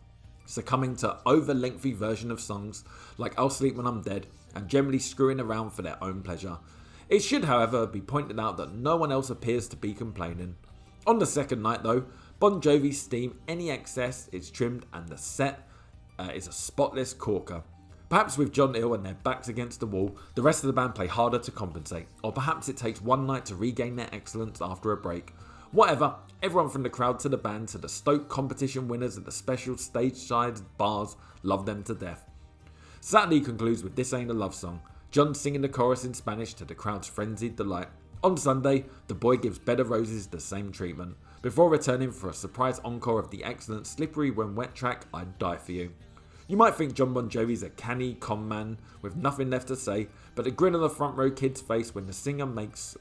succumbing to over-lengthy version of songs like I'll Sleep When I'm Dead and generally screwing around for their own pleasure. It should, however, be pointed out that no one else appears to be complaining. On the second night though, Bon Jovi's steam, any excess, is trimmed and the set uh, is a spotless corker. Perhaps with John ill and their backs against the wall, the rest of the band play harder to compensate, or perhaps it takes one night to regain their excellence after a break. Whatever, everyone from the crowd to the band to the Stoke competition winners and the special stage sides, bars, loved them to death. Saturday concludes with This Ain't a Love Song, John singing the chorus in Spanish to the crowd's frenzied delight. On Sunday, the boy gives Bed of Roses the same treatment, before returning for a surprise encore of the excellent Slippery When Wet track, I'd Die For You. You might think John Bon Jovi's a canny con man with nothing left to say, but the grin on the front row kid's face when the singer makes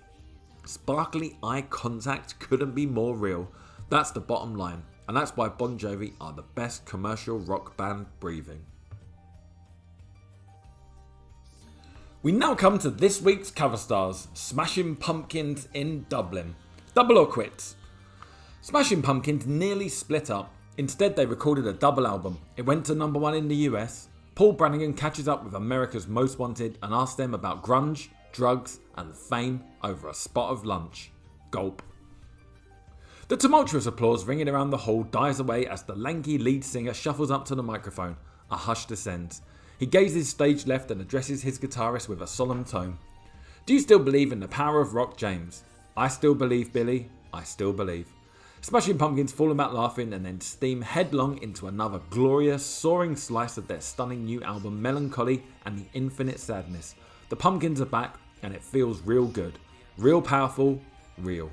sparkly eye contact couldn't be more real. That's the bottom line, and that's why Bon Jovi are the best commercial rock band breathing. We now come to this week's cover stars, Smashing Pumpkins in Dublin. Double or quits? Smashing Pumpkins nearly split up. Instead, they recorded a double album. It went to number one in the U S. Paul Brannigan catches up with America's Most Wanted and asks them about grunge, drugs, and fame over a spot of lunch. Gulp. The tumultuous applause ringing around the hall dies away as the lanky lead singer shuffles up to the microphone. A hush descends. He gazes stage left and addresses his guitarist with a solemn tone. Do you still believe in the power of rock, James? I still believe, Billy. I still believe. Smashing Pumpkins fall about laughing and then steam headlong into another glorious, soaring slice of their stunning new album, Melancholy and the Infinite Sadness. The Pumpkins are back and it feels real good. Real powerful, real.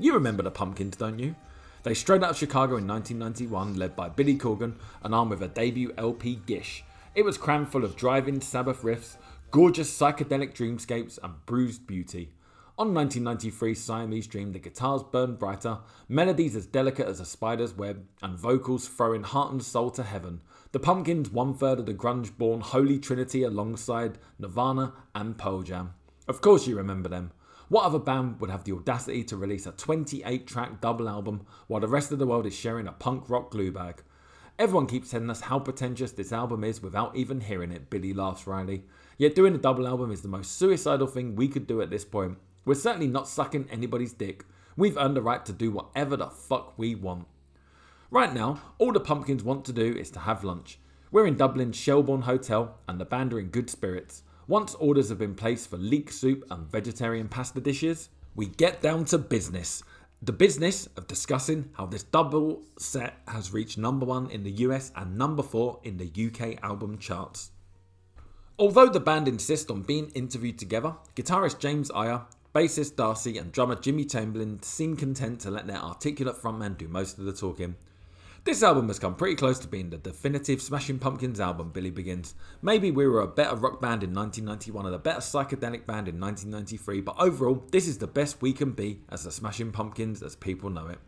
You remember the Pumpkins, don't you? They strode out of Chicago in nineteen ninety-one, led by Billy Corgan and armed with a debut L P, Gish. It was crammed full of driving Sabbath riffs, gorgeous psychedelic dreamscapes and bruised beauty. On nineteen ninety-three, Siamese Dream, the guitars burn brighter, melodies as delicate as a spider's web, and vocals throwing heart and soul to heaven. The Pumpkins, one third of the grunge-born Holy Trinity alongside Nirvana and Pearl Jam. Of course you remember them. What other band would have the audacity to release a twenty-eight track double album while the rest of the world is sharing a punk rock glue bag? Everyone keeps telling us how pretentious this album is without even hearing it, Billy laughs wryly. Yet doing a double album is the most suicidal thing we could do at this point. We're certainly not sucking anybody's dick. We've earned the right to do whatever the fuck we want. Right now, all the Pumpkins want to do is to have lunch. We're in Dublin's Shelbourne Hotel and the band are in good spirits. Once orders have been placed for leek soup and vegetarian pasta dishes, we get down to business. The business of discussing how this double set has reached number one in the U S and number four in the U K album charts. Although the band insists on being interviewed together, guitarist James Iyer, bassist Darcy and drummer Jimmy Chamberlain seem content to let their articulate frontman do most of the talking. This album has come pretty close to being the definitive Smashing Pumpkins album, Billy begins. Maybe we were a better rock band in nineteen ninety-one and a better psychedelic band in nineteen ninety-three, but overall, this is the best we can be as the Smashing Pumpkins as people know it.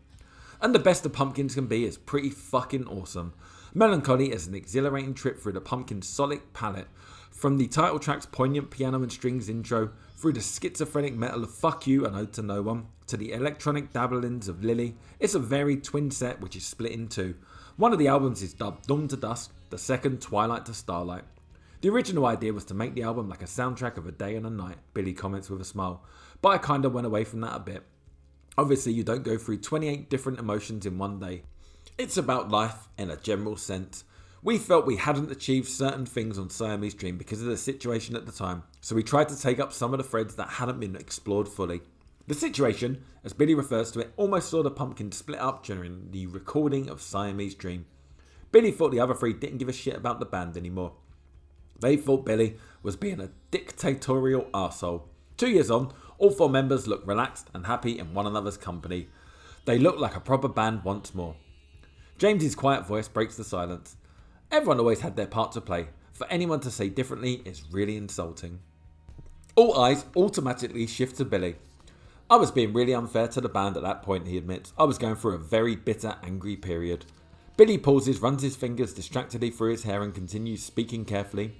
And the best the Pumpkins can be is pretty fucking awesome. Melancholy is an exhilarating trip through the Pumpkins' solid palette, from the title track's poignant piano and strings intro, through the schizophrenic metal of Fuck You and Ode to No One, to the electronic dabblings of Lily. It's a varied twin set which is split in two. One of the albums is dubbed Dawn to Dusk, the second Twilight to Starlight. The original idea was to make the album like a soundtrack of a day and a night, Billy comments with a smile, but I kinda went away from that a bit. Obviously you don't go through twenty-eight different emotions in one day. It's about life in a general sense. We felt we hadn't achieved certain things on Siamese Dream because of the situation at the time, so we tried to take up some of the threads that hadn't been explored fully. The situation, as Billy refers to it, almost saw the Pumpkins split up during the recording of Siamese Dream. Billy thought the other three didn't give a shit about the band anymore. They thought Billy was being a dictatorial arsehole. Two years on, all four members look relaxed and happy in one another's company. They look like a proper band once more. James's quiet voice breaks the silence. Everyone always had their part to play. For anyone to say differently is really insulting. All eyes automatically shift to Billy. I was being really unfair to the band at that point, he admits. I was going through a very bitter, angry period. Billy pauses, runs his fingers distractedly through his hair and continues speaking carefully.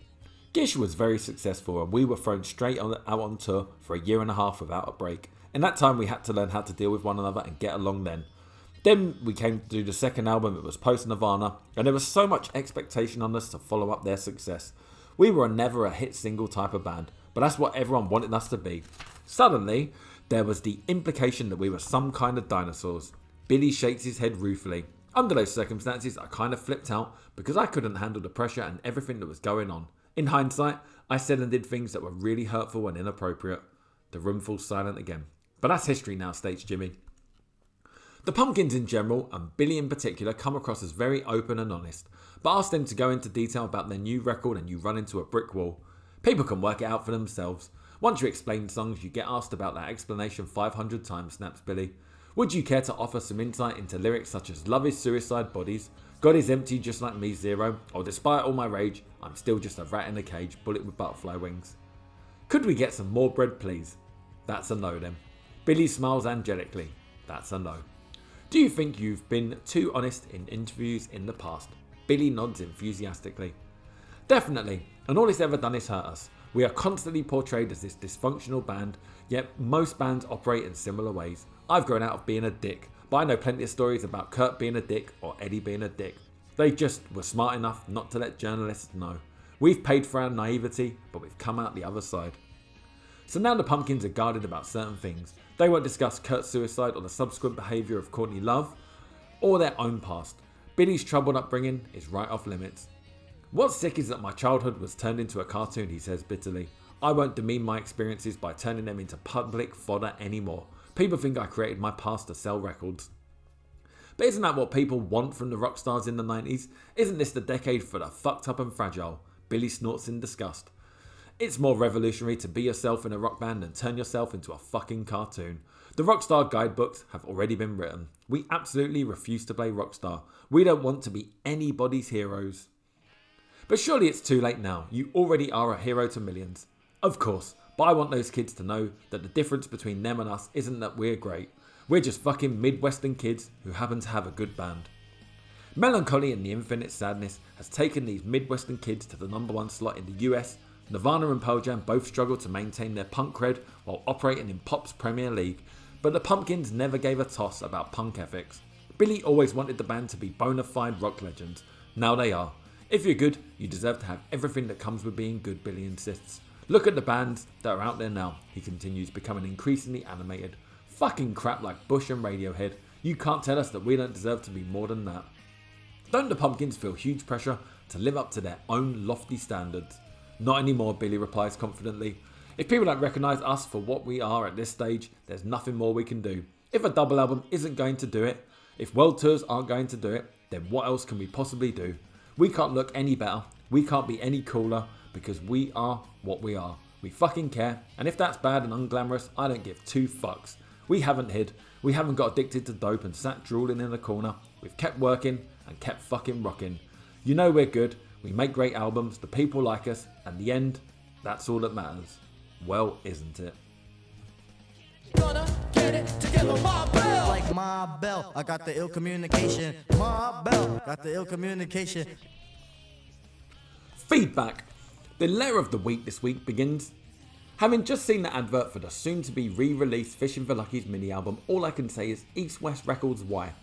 Gish was very successful and we were thrown straight on, out on tour for a year and a half without a break. In that time we had to learn how to deal with one another and get along then. Then we came to do the second album, it was post-Nirvana, and there was so much expectation on us to follow up their success. We were never a hit single type of band, but that's what everyone wanted us to be. Suddenly, there was the implication that we were some kind of dinosaurs. Billy shakes his head ruefully. Under those circumstances, I kind of flipped out because I couldn't handle the pressure and everything that was going on. In hindsight, I said and did things that were really hurtful and inappropriate. The room falls silent again. But that's history now, states Jimmy. The Pumpkins in general, and Billy in particular, come across as very open and honest, but ask them to go into detail about their new record and you run into a brick wall. People can work it out for themselves. Once you explain songs, you get asked about that explanation five hundred times, snaps Billy. Would you care to offer some insight into lyrics such as Love is Suicide Bodies, God is Empty Just Like Me Zero, or Despite All My Rage, I'm Still Just a Rat in a Cage, Bullet with Butterfly Wings? Could we get some more bread please? That's a no then. Billy smiles angelically. That's a no. Do you think you've been too honest in interviews in the past? Billy nods enthusiastically. Definitely, and all it's ever done is hurt us. We are constantly portrayed as this dysfunctional band, yet most bands operate in similar ways. I've grown out of being a dick, but I know plenty of stories about Kurt being a dick or Eddie being a dick. They just were smart enough not to let journalists know. We've paid for our naivety, but we've come out the other side. So now the Pumpkins are guarded about certain things. They won't discuss Kurt's suicide or the subsequent behaviour of Courtney Love, or their own past. Billy's troubled upbringing is right off limits. What's sick is that my childhood was turned into a cartoon, he says bitterly. I won't demean my experiences by turning them into public fodder anymore. People think I created my past to sell records. But isn't that what people want from the rock stars in the nineties? Isn't this the decade for the fucked up and fragile? Billy snorts in disgust. It's more revolutionary to be yourself in a rock band than turn yourself into a fucking cartoon. The rockstar guidebooks have already been written. We absolutely refuse to play rockstar. We don't want to be anybody's heroes. But surely it's too late now. You already are a hero to millions. Of course, but I want those kids to know that the difference between them and us isn't that we're great. We're just fucking Midwestern kids who happen to have a good band. Melancholy and the Infinite Sadness has taken these Midwestern kids to the number one slot in the U S. Nirvana and Pearl Jam both struggle to maintain their punk cred while operating in pop's Premier League, but the Pumpkins never gave a toss about punk ethics. Billy always wanted the band to be bona fide rock legends. Now they are. If you're good, you deserve to have everything that comes with being good, Billy insists. Look at the bands that are out there now, he continues, becoming increasingly animated. Fucking crap like Bush and Radiohead. You can't tell us that we don't deserve to be more than that. Don't the Pumpkins feel huge pressure to live up to their own lofty standards? Not anymore, Billy replies confidently. If people don't recognise us for what we are at this stage, there's nothing more we can do. If a double album isn't going to do it, if world tours aren't going to do it, then what else can we possibly do? We can't look any better, we can't be any cooler, because we are what we are. We fucking care, and if that's bad and unglamorous, I don't give two fucks. We haven't hid, we haven't got addicted to dope and sat drooling in a corner, we've kept working and kept fucking rocking. You know we're good, we make great albums, the people like us, and the end, that's all that matters. Well, isn't it? Gonna get it together, my bell. Like my bell, I got the ill communication. My bell, got the ill communication. Feedback. The letter of the week this week begins. Having just seen the advert for the soon-to-be re-released Fishing for Lucky's mini-album, all I can say is East West Records why.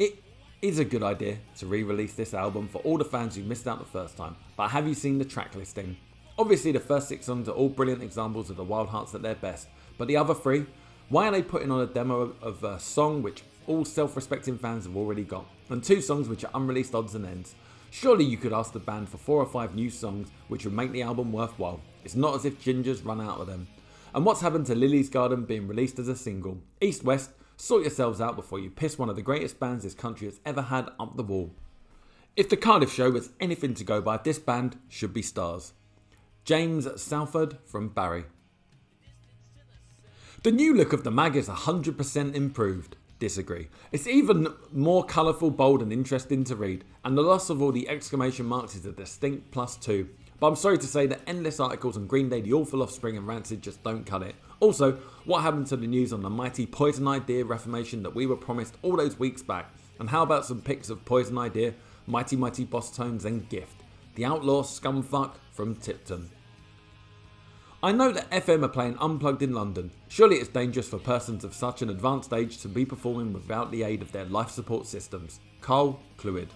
It is a good idea to re-release this album for all the fans who missed out the first time, but have you seen the track listing? Obviously the first six songs are all brilliant examples of the Wildhearts at their best, but the other three, why are they putting on a demo of a song which all self-respecting fans have already got, and two songs which are unreleased odds and ends? Surely you could ask the band for four or five new songs which would make the album worthwhile. It's not as if Ginger's run out of them. And what's happened to Lily's Garden being released as a single? East West, sort yourselves out before you piss one of the greatest bands this country has ever had up the wall. If the Cardiff show was anything to go by, this band should be stars. James Southard from Barry. The new look of the mag is one hundred percent improved. Disagree. It's even more colourful, bold and interesting to read, and the loss of all the exclamation marks is a distinct plus two. But I'm sorry to say that endless articles on Green Day, The Awful Offspring and Rancid just don't cut it. Also, what happened to the news on the mighty Poison Idea reformation that we were promised all those weeks back? And how about some pics of Poison Idea, Mighty Mighty Boss Tones and Gift? The Outlaw Scumfuck from Tipton. I know that F M are playing Unplugged in London. Surely it's dangerous for persons of such an advanced age to be performing without the aid of their life support systems. Carl Cluid.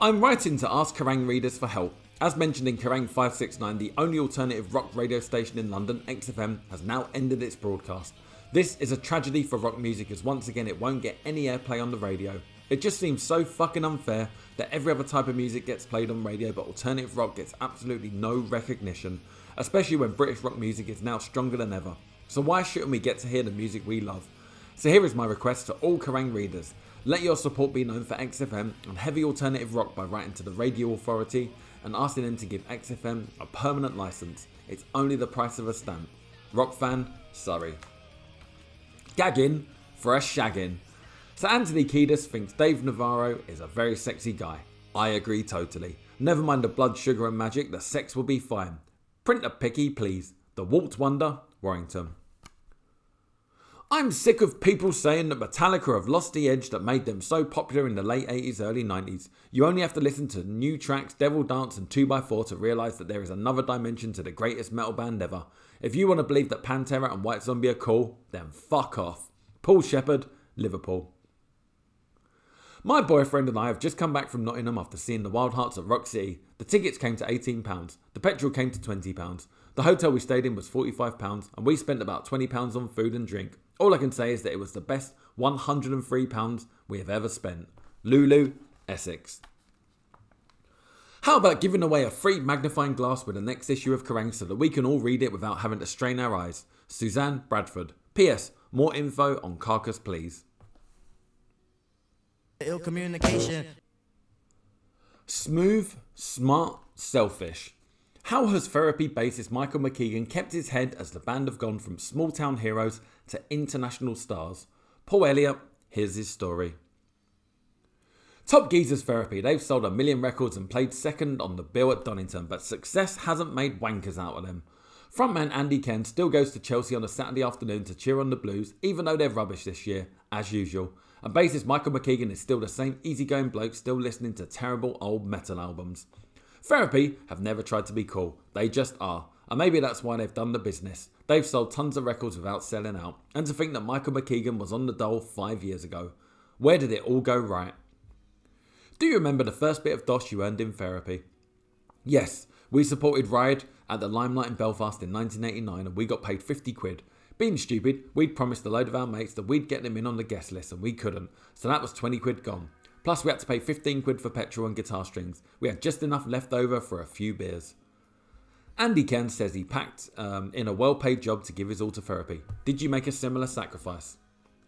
I'm writing to ask Kerrang readers for help. As mentioned in Kerrang five six nine, the only alternative rock radio station in London, X F M, has now ended its broadcast. This is a tragedy for rock music as once again it won't get any airplay on the radio. It just seems so fucking unfair that every other type of music gets played on radio but alternative rock gets absolutely no recognition, especially when British rock music is now stronger than ever. So why shouldn't we get to hear the music we love? So here is my request to all Kerrang readers. Let your support be known for X F M on heavy alternative rock by writing to the Radio Authority and asking them to give X F M a permanent license. It's only the price of a stamp. Rock fan, sorry. Gagging for a shagging. So Anthony Kiedis thinks Dave Navarro is a very sexy guy. I agree totally. Never mind the blood, sugar and magic, the sex will be fine. Print a picky, please. The Walt Wonder, Warrington. I'm sick of people saying that Metallica have lost the edge that made them so popular in the late eighties, early nineties. You only have to listen to new tracks, Devil Dance and two by four to realise that there is another dimension to the greatest metal band ever. If you want to believe that Pantera and White Zombie are cool, then fuck off. Paul Shepherd, Liverpool. My boyfriend and I have just come back from Nottingham after seeing the Wildhearts at Rock City. The tickets came to eighteen pounds, the petrol came to twenty pounds. The hotel we stayed in was forty-five pounds and we spent about twenty pounds on food and drink. All I can say is that it was the best one hundred and three pounds we have ever spent. Lulu, Essex. How about giving away a free magnifying glass with the next issue of Kerrang so that we can all read it without having to strain our eyes? Suzanne Bradford. P S. More info on Carcass, please. Ill communication. Smooth, smart, selfish. How has Therapy bassist Michael McKeegan kept his head as the band have gone from small town heroes to international stars? Paul Elliott, here's his story. Top geezers Therapy, they've sold a million records and played second on the bill at Donington, but success hasn't made wankers out of them. Frontman Andy Ken still goes to Chelsea on a Saturday afternoon to cheer on the Blues, even though they're rubbish this year, as usual. And bassist Michael McKeegan is still the same easygoing bloke still listening to terrible old metal albums. Therapy have never tried to be cool, they just are. And maybe that's why they've done the business. They've sold tons of records without selling out. And to think that Michael McKeegan was on the dole five years ago. Where did it all go right? Do you remember the first bit of dosh you earned in Therapy? Yes, we supported Riot at the Limelight in Belfast in nineteen eighty-nine and we got paid fifty quid. Being stupid, we'd promised a load of our mates that we'd get them in on the guest list and we couldn't. So that was twenty quid gone. Plus we had to pay fifteen quid for petrol and guitar strings. We had just enough left over for a few beers. Andy Ken says he packed um, in a well-paid job to give his all to Therapy. Did you make a similar sacrifice?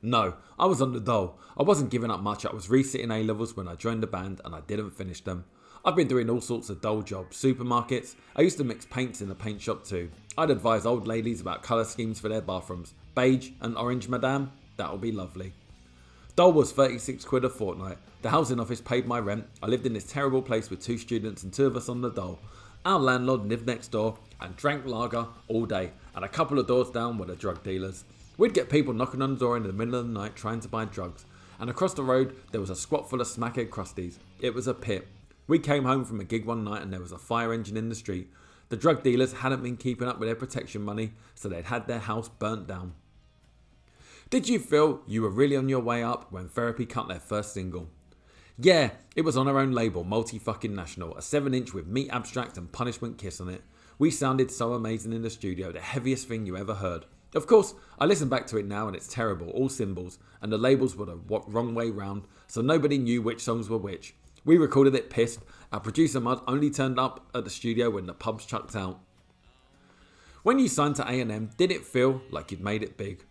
No, I was on the dole. I wasn't giving up much. I was resitting A-levels when I joined the band and I didn't finish them. I've been doing all sorts of dole jobs, supermarkets. I used to mix paints in the paint shop too. I'd advise old ladies about colour schemes for their bathrooms. Beige and orange, madame. That'll be lovely. Dole was thirty-six quid a fortnight. The housing office paid my rent. I lived in this terrible place with two students and two of us on the dole. Our landlord lived next door and drank lager all day, and a couple of doors down were the drug dealers. We'd get people knocking on the door in the middle of the night trying to buy drugs, and across the road there was a squat full of smackhead crusties. It was a pit. We came home from a gig one night and there was a fire engine in the street. The drug dealers hadn't been keeping up with their protection money, so they'd had their house burnt down. Did you feel you were really on your way up when Therapy cut their first single? Yeah, it was on our own label, Multi-Fucking-National, a seven inch with Meat Abstract and Punishment Kiss on it. We sounded so amazing in the studio, the heaviest thing you ever heard. Of course, I listen back to it now and it's terrible, all cymbals, and the labels were the wrong way round, so nobody knew which songs were which. We recorded it pissed. Our producer Mud only turned up at the studio when the pubs chucked out. When you signed to A and M, did it feel like you'd made it big?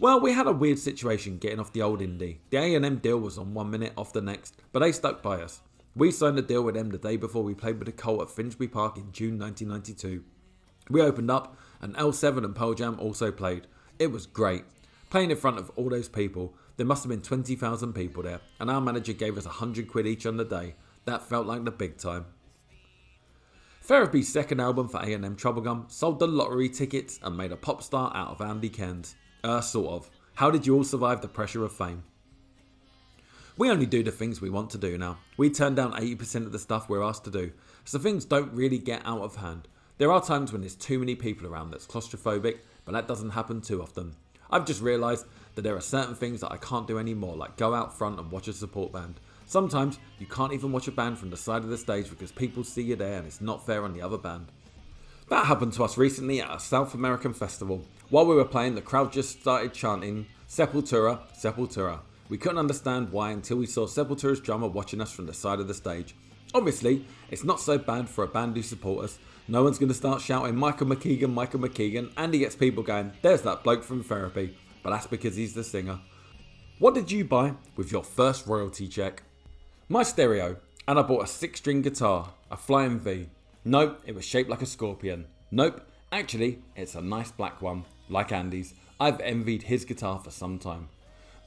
Well, we had a weird situation getting off the old indie. The A and M deal was on one minute off the next, but they stuck by us. We signed a deal with them the day before we played with the Cult at Finsbury Park in June nineteen ninety-two. We opened up and L seven and Pearl Jam also played. It was great. Playing in front of all those people, there must have been twenty thousand people there, and our manager gave us one hundred quid each on the day. That felt like the big time. Therapy's second album for A and M, Troublegum, sold the lottery tickets and made a pop star out of Andy Cairns. Uh, sort of. How did you all survive the pressure of fame? We only do the things we want to do now. We turn down eighty percent of the stuff we're asked to do, so things don't really get out of hand. There are times when there's too many people around that's claustrophobic, but that doesn't happen too often. I've just realised that there are certain things that I can't do anymore, like go out front and watch a support band. Sometimes you can't even watch a band from the side of the stage because people see you there and it's not fair on the other band. That happened to us recently at a South American festival. While we were playing, the crowd just started chanting Sepultura, Sepultura. We couldn't understand why until we saw Sepultura's drummer watching us from the side of the stage. Obviously, it's not so bad for a band who support us. No one's going to start shouting Michael McKeegan, Michael McKeegan, and he gets people going, there's that bloke from Therapy. but that's because he's the singer. What did you buy with your first royalty check? My stereo, and I bought a six-string guitar, a flying V. Nope, it was shaped like a scorpion. Nope, actually, it's a nice black one, like Andy's. I've envied his guitar for some time.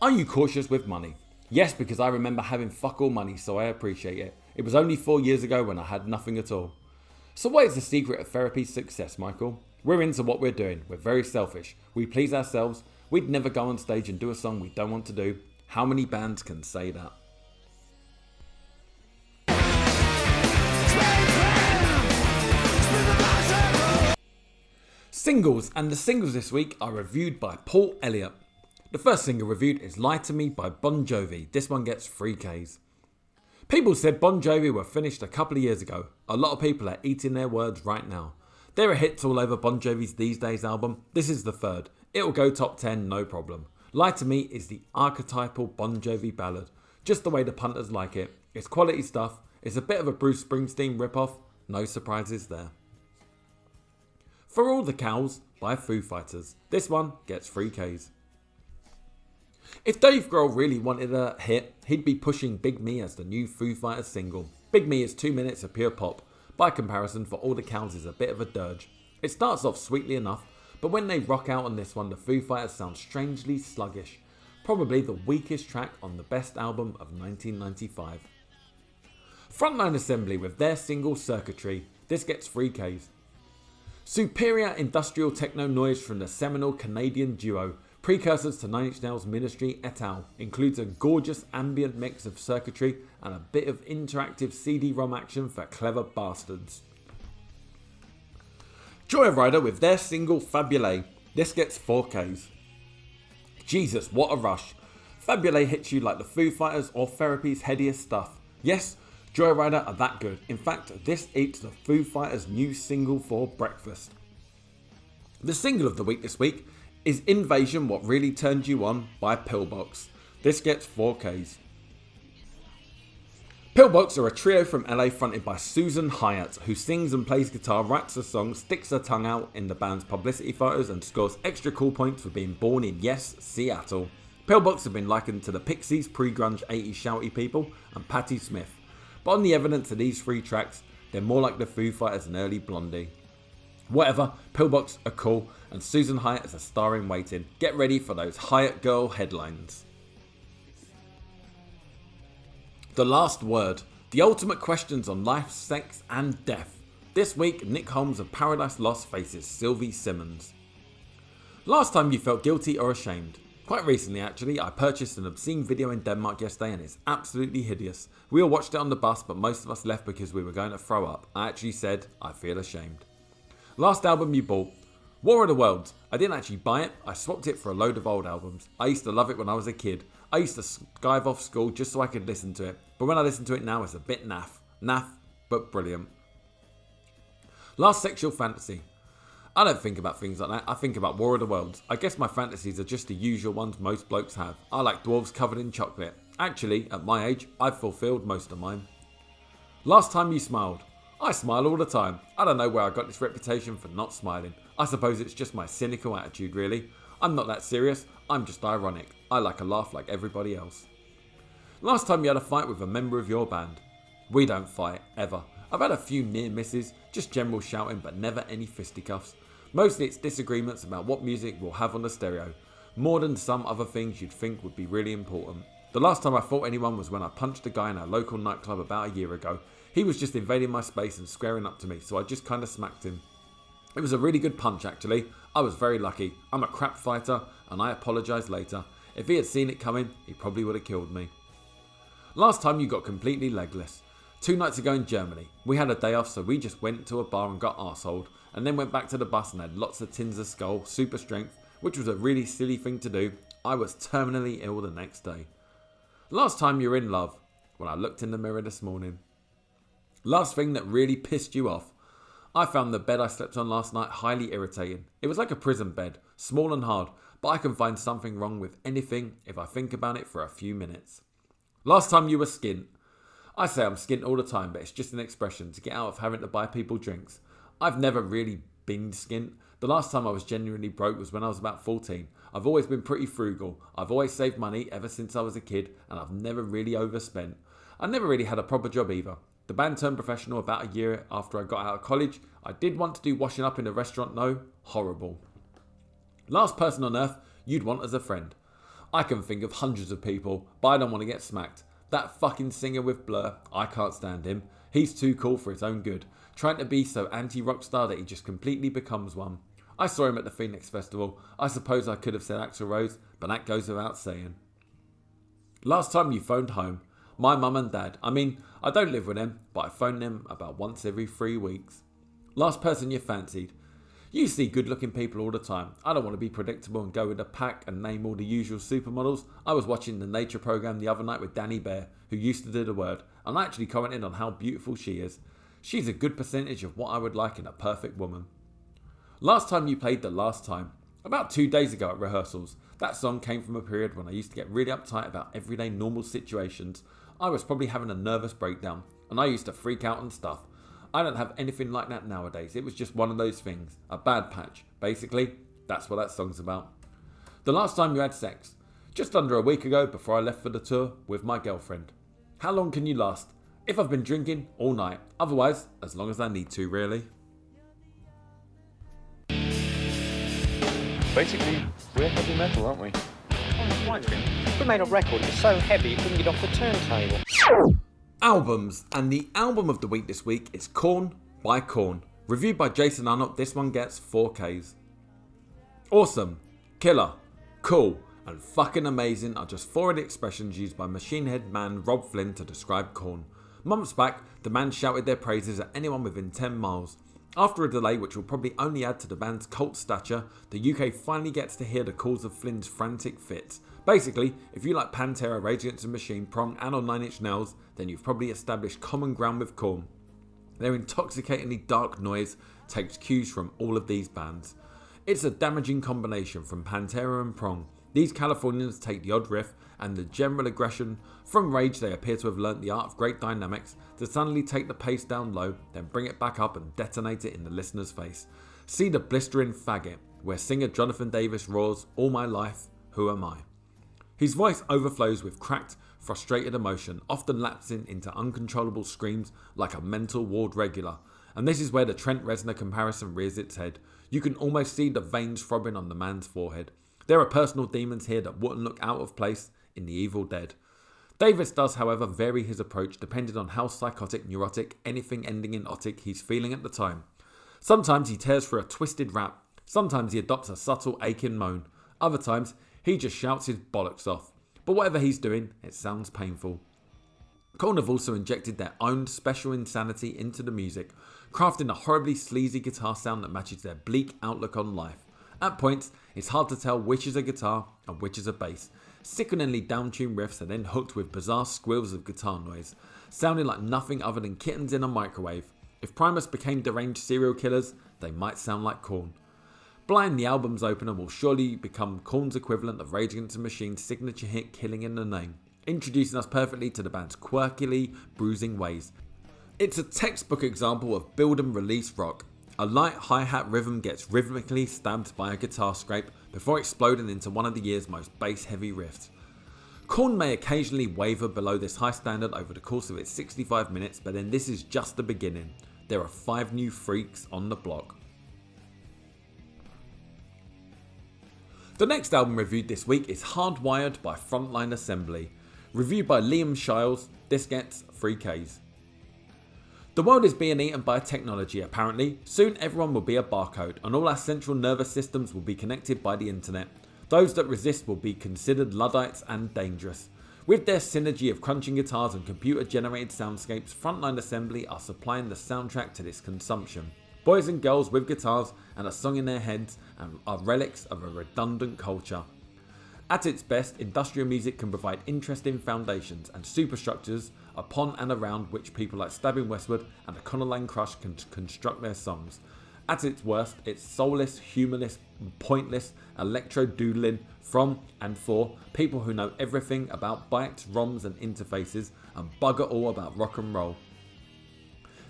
Are you cautious with money? Yes, because I remember having fuck all money, so I appreciate it. It was only four years ago when I had nothing at all. So what is the secret of Therapy's success, Michael? We're into what we're doing. We're very selfish. We please ourselves. We'd never go on stage and do a song we don't want to do. How many bands can say that? Singles, and the singles this week are reviewed by Paul Elliott. The first single reviewed is Lie to Me by Bon Jovi. This one gets three Ks. People said Bon Jovi were finished a couple of years ago. A lot of people are eating their words right now. There are hits all over Bon Jovi's These Days album. This is the third. It'll go top ten, no problem. Lie to Me is the archetypal Bon Jovi ballad. Just the way the punters like it. It's quality stuff. It's a bit of a Bruce Springsteen ripoff. No surprises there. For All the Cows by Foo Fighters. This one gets three Ks. If Dave Grohl really wanted a hit, he'd be pushing Big Me as the new Foo Fighters single. Big Me is two minutes of pure pop. By comparison, For All the Cows is a bit of a dirge. It starts off sweetly enough, but when they rock out on this one, the Foo Fighters sound strangely sluggish. Probably the weakest track on the best album of nineteen ninety-five. Frontline Assembly with their single Circuitry. This gets three Ks. Superior industrial techno noise from the seminal Canadian duo. Precursors to Nine Inch Nails, Ministry et al. Includes a gorgeous ambient mix of Circuitry and a bit of interactive C D ROM action for clever bastards. Joyrider with their single Fabulé. This gets four Ks. Jesus, what a rush. Fabulé hits you like the Foo Fighters or Therapy's headiest stuff. Yes, Joyrider are that good. In fact, this eats the Foo Fighters' new single for breakfast. The single of the week this week is Invasion, What Really Turned You On by Pillbox. This gets four Ks. Pillbox are a trio from L A fronted by Susan Hyatt, who sings and plays guitar, writes a song, sticks her tongue out in the band's publicity photos, and scores extra cool points for being born in, yes, Seattle. Pillbox have been likened to the Pixies, pre-grunge eighties shouty people, and Patti Smith. But on the evidence of these three tracks, they're more like the Foo Fighters and early Blondie. Whatever, Pillbox are cool, and Susan Hyatt is a star in waiting. Get ready for those Hyatt Girl headlines. The Last Word, the ultimate questions on life, sex, and death. This week, Nick Holmes of Paradise Lost faces Sylvie Simmons. Last time you felt guilty or ashamed. Quite recently, actually, I purchased an obscene video in Denmark yesterday, and it's absolutely hideous. We all watched it on the bus, but most of us left because we were going to throw up. I actually said, I feel ashamed. Last album you bought. War of the Worlds. I didn't actually buy it, I swapped it for a load of old albums. I used to love it when I was a kid. I used to skive off school just so I could listen to it. But when I listen to it now, it's a bit naff. Naff, but brilliant. Last sexual fantasy. I don't think about things like that, I think about War of the Worlds. I guess my fantasies are just the usual ones most blokes have. I like dwarves covered in chocolate. Actually, at my age, I've fulfilled most of mine. Last time you smiled. I smile all the time. I don't know where I got this reputation for not smiling. I suppose it's just my cynical attitude, really. I'm not that serious, I'm just ironic. I like a laugh like everybody else. Last time you had a fight with a member of your band. We don't fight, ever. I've had a few near misses, just general shouting, but never any fisticuffs. Mostly it's disagreements about what music we'll have on the stereo, more than some other things you'd think would be really important. The last time I fought anyone was when I punched a guy in our local nightclub about a year ago. He was just invading my space and squaring up to me, so I just kind of smacked him. It was a really good punch, actually. I was very lucky. I'm a crap fighter, and I apologise later. If he had seen it coming, he probably would have killed me. Last time you got completely legless. Two nights ago in Germany. We had a day off, so we just went to a bar and got arseholed, and then went back to the bus and had lots of tins of skull, super strength, which was a really silly thing to do. I was terminally ill the next day. Last time you were in love. When I looked in the mirror this morning. Last thing that really pissed you off. I found the bed I slept on last night highly irritating. It was like a prison bed, small and hard, but I can find something wrong with anything if I think about it for a few minutes. Last time you were skint. I say I'm skint all the time, but it's just an expression to get out of having to buy people drinks. I've never really bin skint. The last time I was genuinely broke was when I was about fourteen. I've always been pretty frugal. I've always saved money ever since I was a kid, and I've never really overspent. I never really had a proper job either. The band turned professional about a year after I got out of college. I did want to do washing up in a restaurant though. Horrible. Last person on earth you'd want as a friend. I can think of hundreds of people, but I don't want to get smacked. That fucking singer with Blur, I can't stand him. He's too cool for his own good, trying to be so anti-rock star that he just completely becomes one. I saw him at the Phoenix Festival. I suppose I could have said Axl Rose, but that goes without saying. Last time you phoned home. My mum and dad. I mean, I don't live with them, but I phone them about once every three weeks. Last person you fancied. You see good-looking people all the time. I don't want to be predictable and go with the pack and name all the usual supermodels. I was watching the nature program the other night with Danny Bear, who used to do the word, and I actually commented on how beautiful she is. She's a good percentage of what I would like in a perfect woman. Last time you played the last time. About two days ago at rehearsals. That song came from a period when I used to get really uptight about everyday normal situations. I was probably having a nervous breakdown, and I used to freak out and stuff. I don't have anything like that nowadays. It was just one of those things. A bad patch. Basically, that's what that song's about. The last time you had sex. Just under a week ago before I left for the tour with my girlfriend. How long can you last? If I've been drinking, all night. Otherwise, as long as I need to, really. Basically, we're heavy metal, aren't we? Oh, we made a record that's so heavy you couldn't get off the turntable. Albums, and the album of the week this week is Korn by Korn. Reviewed by Jason Arnott, this one gets four Ks. Awesome, killer, cool, and fucking amazing are just four of the expressions used by Machine Head man Rob Flynn to describe Korn. Months back, the man shouted their praises at anyone within ten miles. After a delay which will probably only add to the band's cult stature, the U K finally gets to hear the calls of Flynn's frantic fits. Basically, if you like Pantera, Rage Against the Machine, Prong and or Nine Inch Nails, then you've probably established common ground with Korn. Their intoxicatingly dark noise takes cues from all of these bands. It's a damaging combination from Pantera and Prong. These Californians take the odd riff and the general aggression. From Rage they appear to have learnt the art of great dynamics to suddenly take the pace down low, then bring it back up and detonate it in the listener's face. See The Blistering Faggot, where singer Jonathan Davis roars, "All my life, who am I?" His voice overflows with cracked, frustrated emotion, often lapsing into uncontrollable screams like a mental ward regular. And this is where the Trent Reznor comparison rears its head. You can almost see the veins throbbing on the man's forehead. There are personal demons here that wouldn't look out of place in The Evil Dead. Davis does, however, vary his approach depending on how psychotic, neurotic, anything ending in otic he's feeling at the time. Sometimes he tears for a twisted rap. Sometimes he adopts a subtle aching moan. Other times, he just shouts his bollocks off. But whatever he's doing, it sounds painful. Korn have also injected their own special insanity into the music, crafting a horribly sleazy guitar sound that matches their bleak outlook on life. At points, it's hard to tell which is a guitar and which is a bass. Sickeningly downtuned riffs are then hooked with bizarre squeals of guitar noise, sounding like nothing other than kittens in a microwave. If Primus became deranged serial killers, they might sound like Korn. Blind, the album's opener, will surely become Korn's equivalent of Rage Against the Machine's signature hit Killing in the Name, introducing us perfectly to the band's quirkily bruising ways. It's a textbook example of build and release rock. A light hi-hat rhythm gets rhythmically stabbed by a guitar scrape before exploding into one of the year's most bass-heavy riffs. Korn may occasionally waver below this high standard over the course of its sixty-five minutes, but then this is just the beginning. There are five new freaks on the block. The next album reviewed this week is Hardwired by Frontline Assembly. Reviewed by Liam Shiles, this gets three Ks. The world is being eaten by technology, apparently. Soon everyone will be a barcode, and all our central nervous systems will be connected by the internet. Those that resist will be considered Luddites and dangerous. With their synergy of crunching guitars and computer-generated soundscapes, Frontline Assembly are supplying the soundtrack to this consumption. Boys and girls with guitars and a song in their heads are relics of a redundant culture. At its best, industrial music can provide interesting foundations and superstructures upon and around which people like Stabbing Westward and the Connellan Crush can construct their songs. At its worst, it's soulless, humorless, pointless, electro-doodling from and for people who know everything about bytes, ROMs and interfaces and bugger all about rock and roll.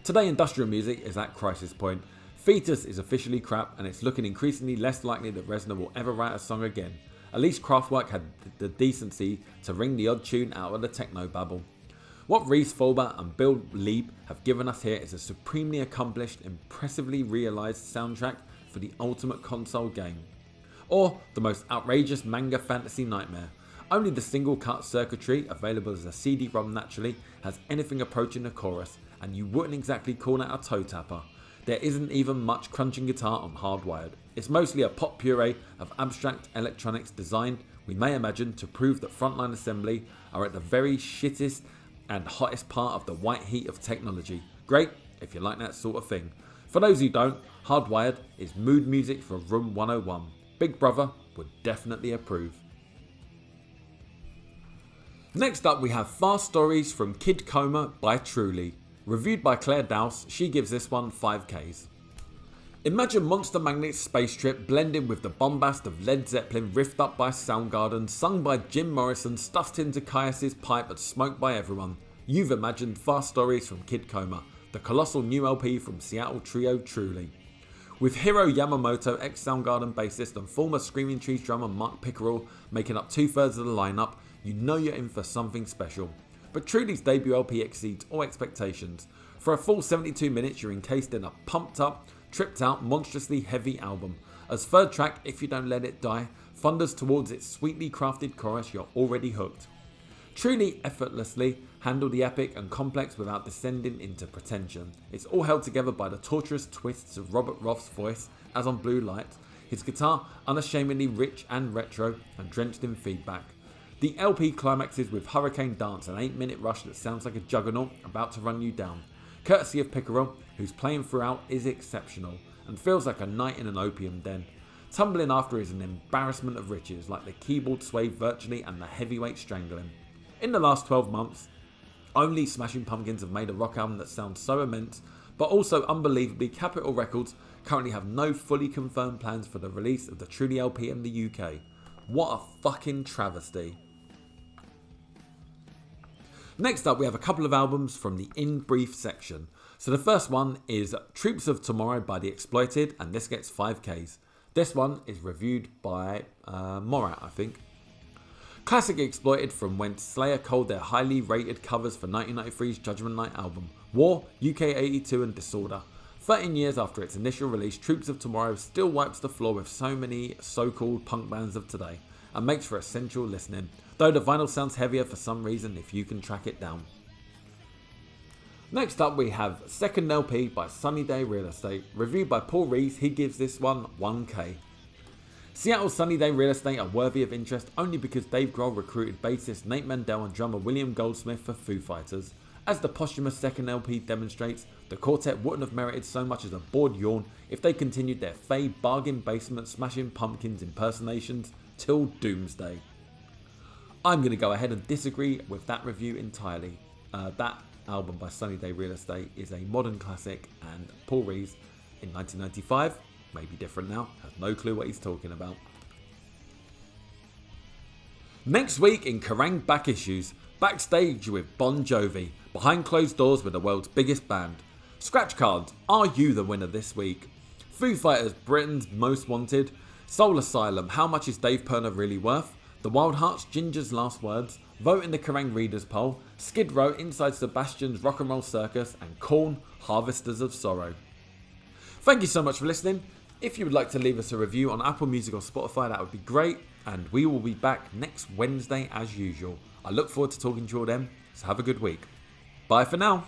Today, industrial music is at crisis point. Fetus is officially crap, and it's looking increasingly less likely that Reznor will ever write a song again. At least Kraftwerk had the decency to wring the odd tune out of the techno babble. What Reese Fulber and Bill Lieb have given us here is a supremely accomplished, impressively realised soundtrack for the ultimate console game. Or the most outrageous manga fantasy nightmare. Only the single cut circuitry, available as a C D ROM naturally, has anything approaching a chorus, and you wouldn't exactly call that a toe tapper. There isn't even much crunching guitar on Hardwired. It's mostly a pop puree of abstract electronics designed, we may imagine, to prove that Frontline Assembly are at the very shittest and hottest part of the white heat of technology. Great if you like that sort of thing. For those who don't, Hardwired is mood music for Room one oh one. Big Brother would definitely approve. Next up we have Fast Stories from Kid Coma by Truly. Reviewed by Claire Dowse, she gives this one five Ks. Imagine Monster Magnet's space trip blended with the bombast of Led Zeppelin riffed up by Soundgarden, sung by Jim Morrison, stuffed into Caius's pipe and smoked by everyone. You've imagined Fast Stories from Kid Coma, the colossal new L P from Seattle trio Truly. With Hiro Yamamoto, ex-Soundgarden bassist and former Screaming Trees drummer Mark Pickerel making up two thirds of the lineup, you know you're in for something special. But Truly's debut L P exceeds all expectations. For a full seventy-two minutes you're encased in a pumped up, tripped out, monstrously heavy album. As third track, If You Don't Let It Die, thunders towards its sweetly crafted chorus, you're already hooked. Truly effortlessly handle the epic and complex without descending into pretension. It's all held together by the torturous twists of Robert Roth's voice, as on Blue Light, his guitar unashamedly rich and retro and drenched in feedback. The L P climaxes with Hurricane Dance, an eight minute rush that sounds like a juggernaut about to run you down. Courtesy of Pickerel, whose playing throughout is exceptional and feels like a night in an opium den. Tumbling after is an embarrassment of riches, like the keyboard sway virtually and the heavyweight strangling. In the last twelve months, only Smashing Pumpkins have made a rock album that sounds so immense, but also unbelievably Capitol Records currently have no fully confirmed plans for the release of the Truly L P in the U K. What a fucking travesty. Next up we have a couple of albums from the In Brief section. So the first one is Troops of Tomorrow by The Exploited, and this gets five Ks. This one is reviewed by uh, Morat, I think. Classic Exploited, from whence Slayer culled their highly rated covers for nineteen ninety-three's Judgment Night album, War, U K eighty-two and Disorder. thirteen years after its initial release, Troops of Tomorrow still wipes the floor with so many so-called punk bands of today, and makes for essential listening, though the vinyl sounds heavier for some reason if you can track it down. Next up we have Second L P by Sunny Day Real Estate, reviewed by Paul Rees, he gives this one one K. Seattle's Sunny Day Real Estate are worthy of interest only because Dave Grohl recruited bassist Nate Mendel and drummer William Goldsmith for Foo Fighters. As the posthumous second L P demonstrates, the quartet wouldn't have merited so much as a bored yawn if they continued their fey bargain basement Smashing Pumpkins impersonations till doomsday. I'm going to go ahead and disagree with that review entirely. Uh, that album by Sunny Day Real Estate is a modern classic, and Paul Rees in nineteen ninety-five, maybe different now, has no clue what he's talking about. Next week in Kerrang! Back Issues, backstage with Bon Jovi, behind closed doors with the world's biggest band. Scratch cards, are you the winner this week? Foo Fighters, Britain's Most Wanted. Soul Asylum, how much is Dave Pirner really worth? The Wildhearts, Ginger's Last Words. Vote in the Kerrang! Readers poll. Skid Row, Inside Sebastian's Rock and Roll Circus. And Korn, Harvesters of Sorrow. Thank you so much for listening. If you would like to leave us a review on Apple Music or Spotify, that would be great. And we will be back next Wednesday as usual. I look forward to talking to you all then, so have a good week. Bye for now.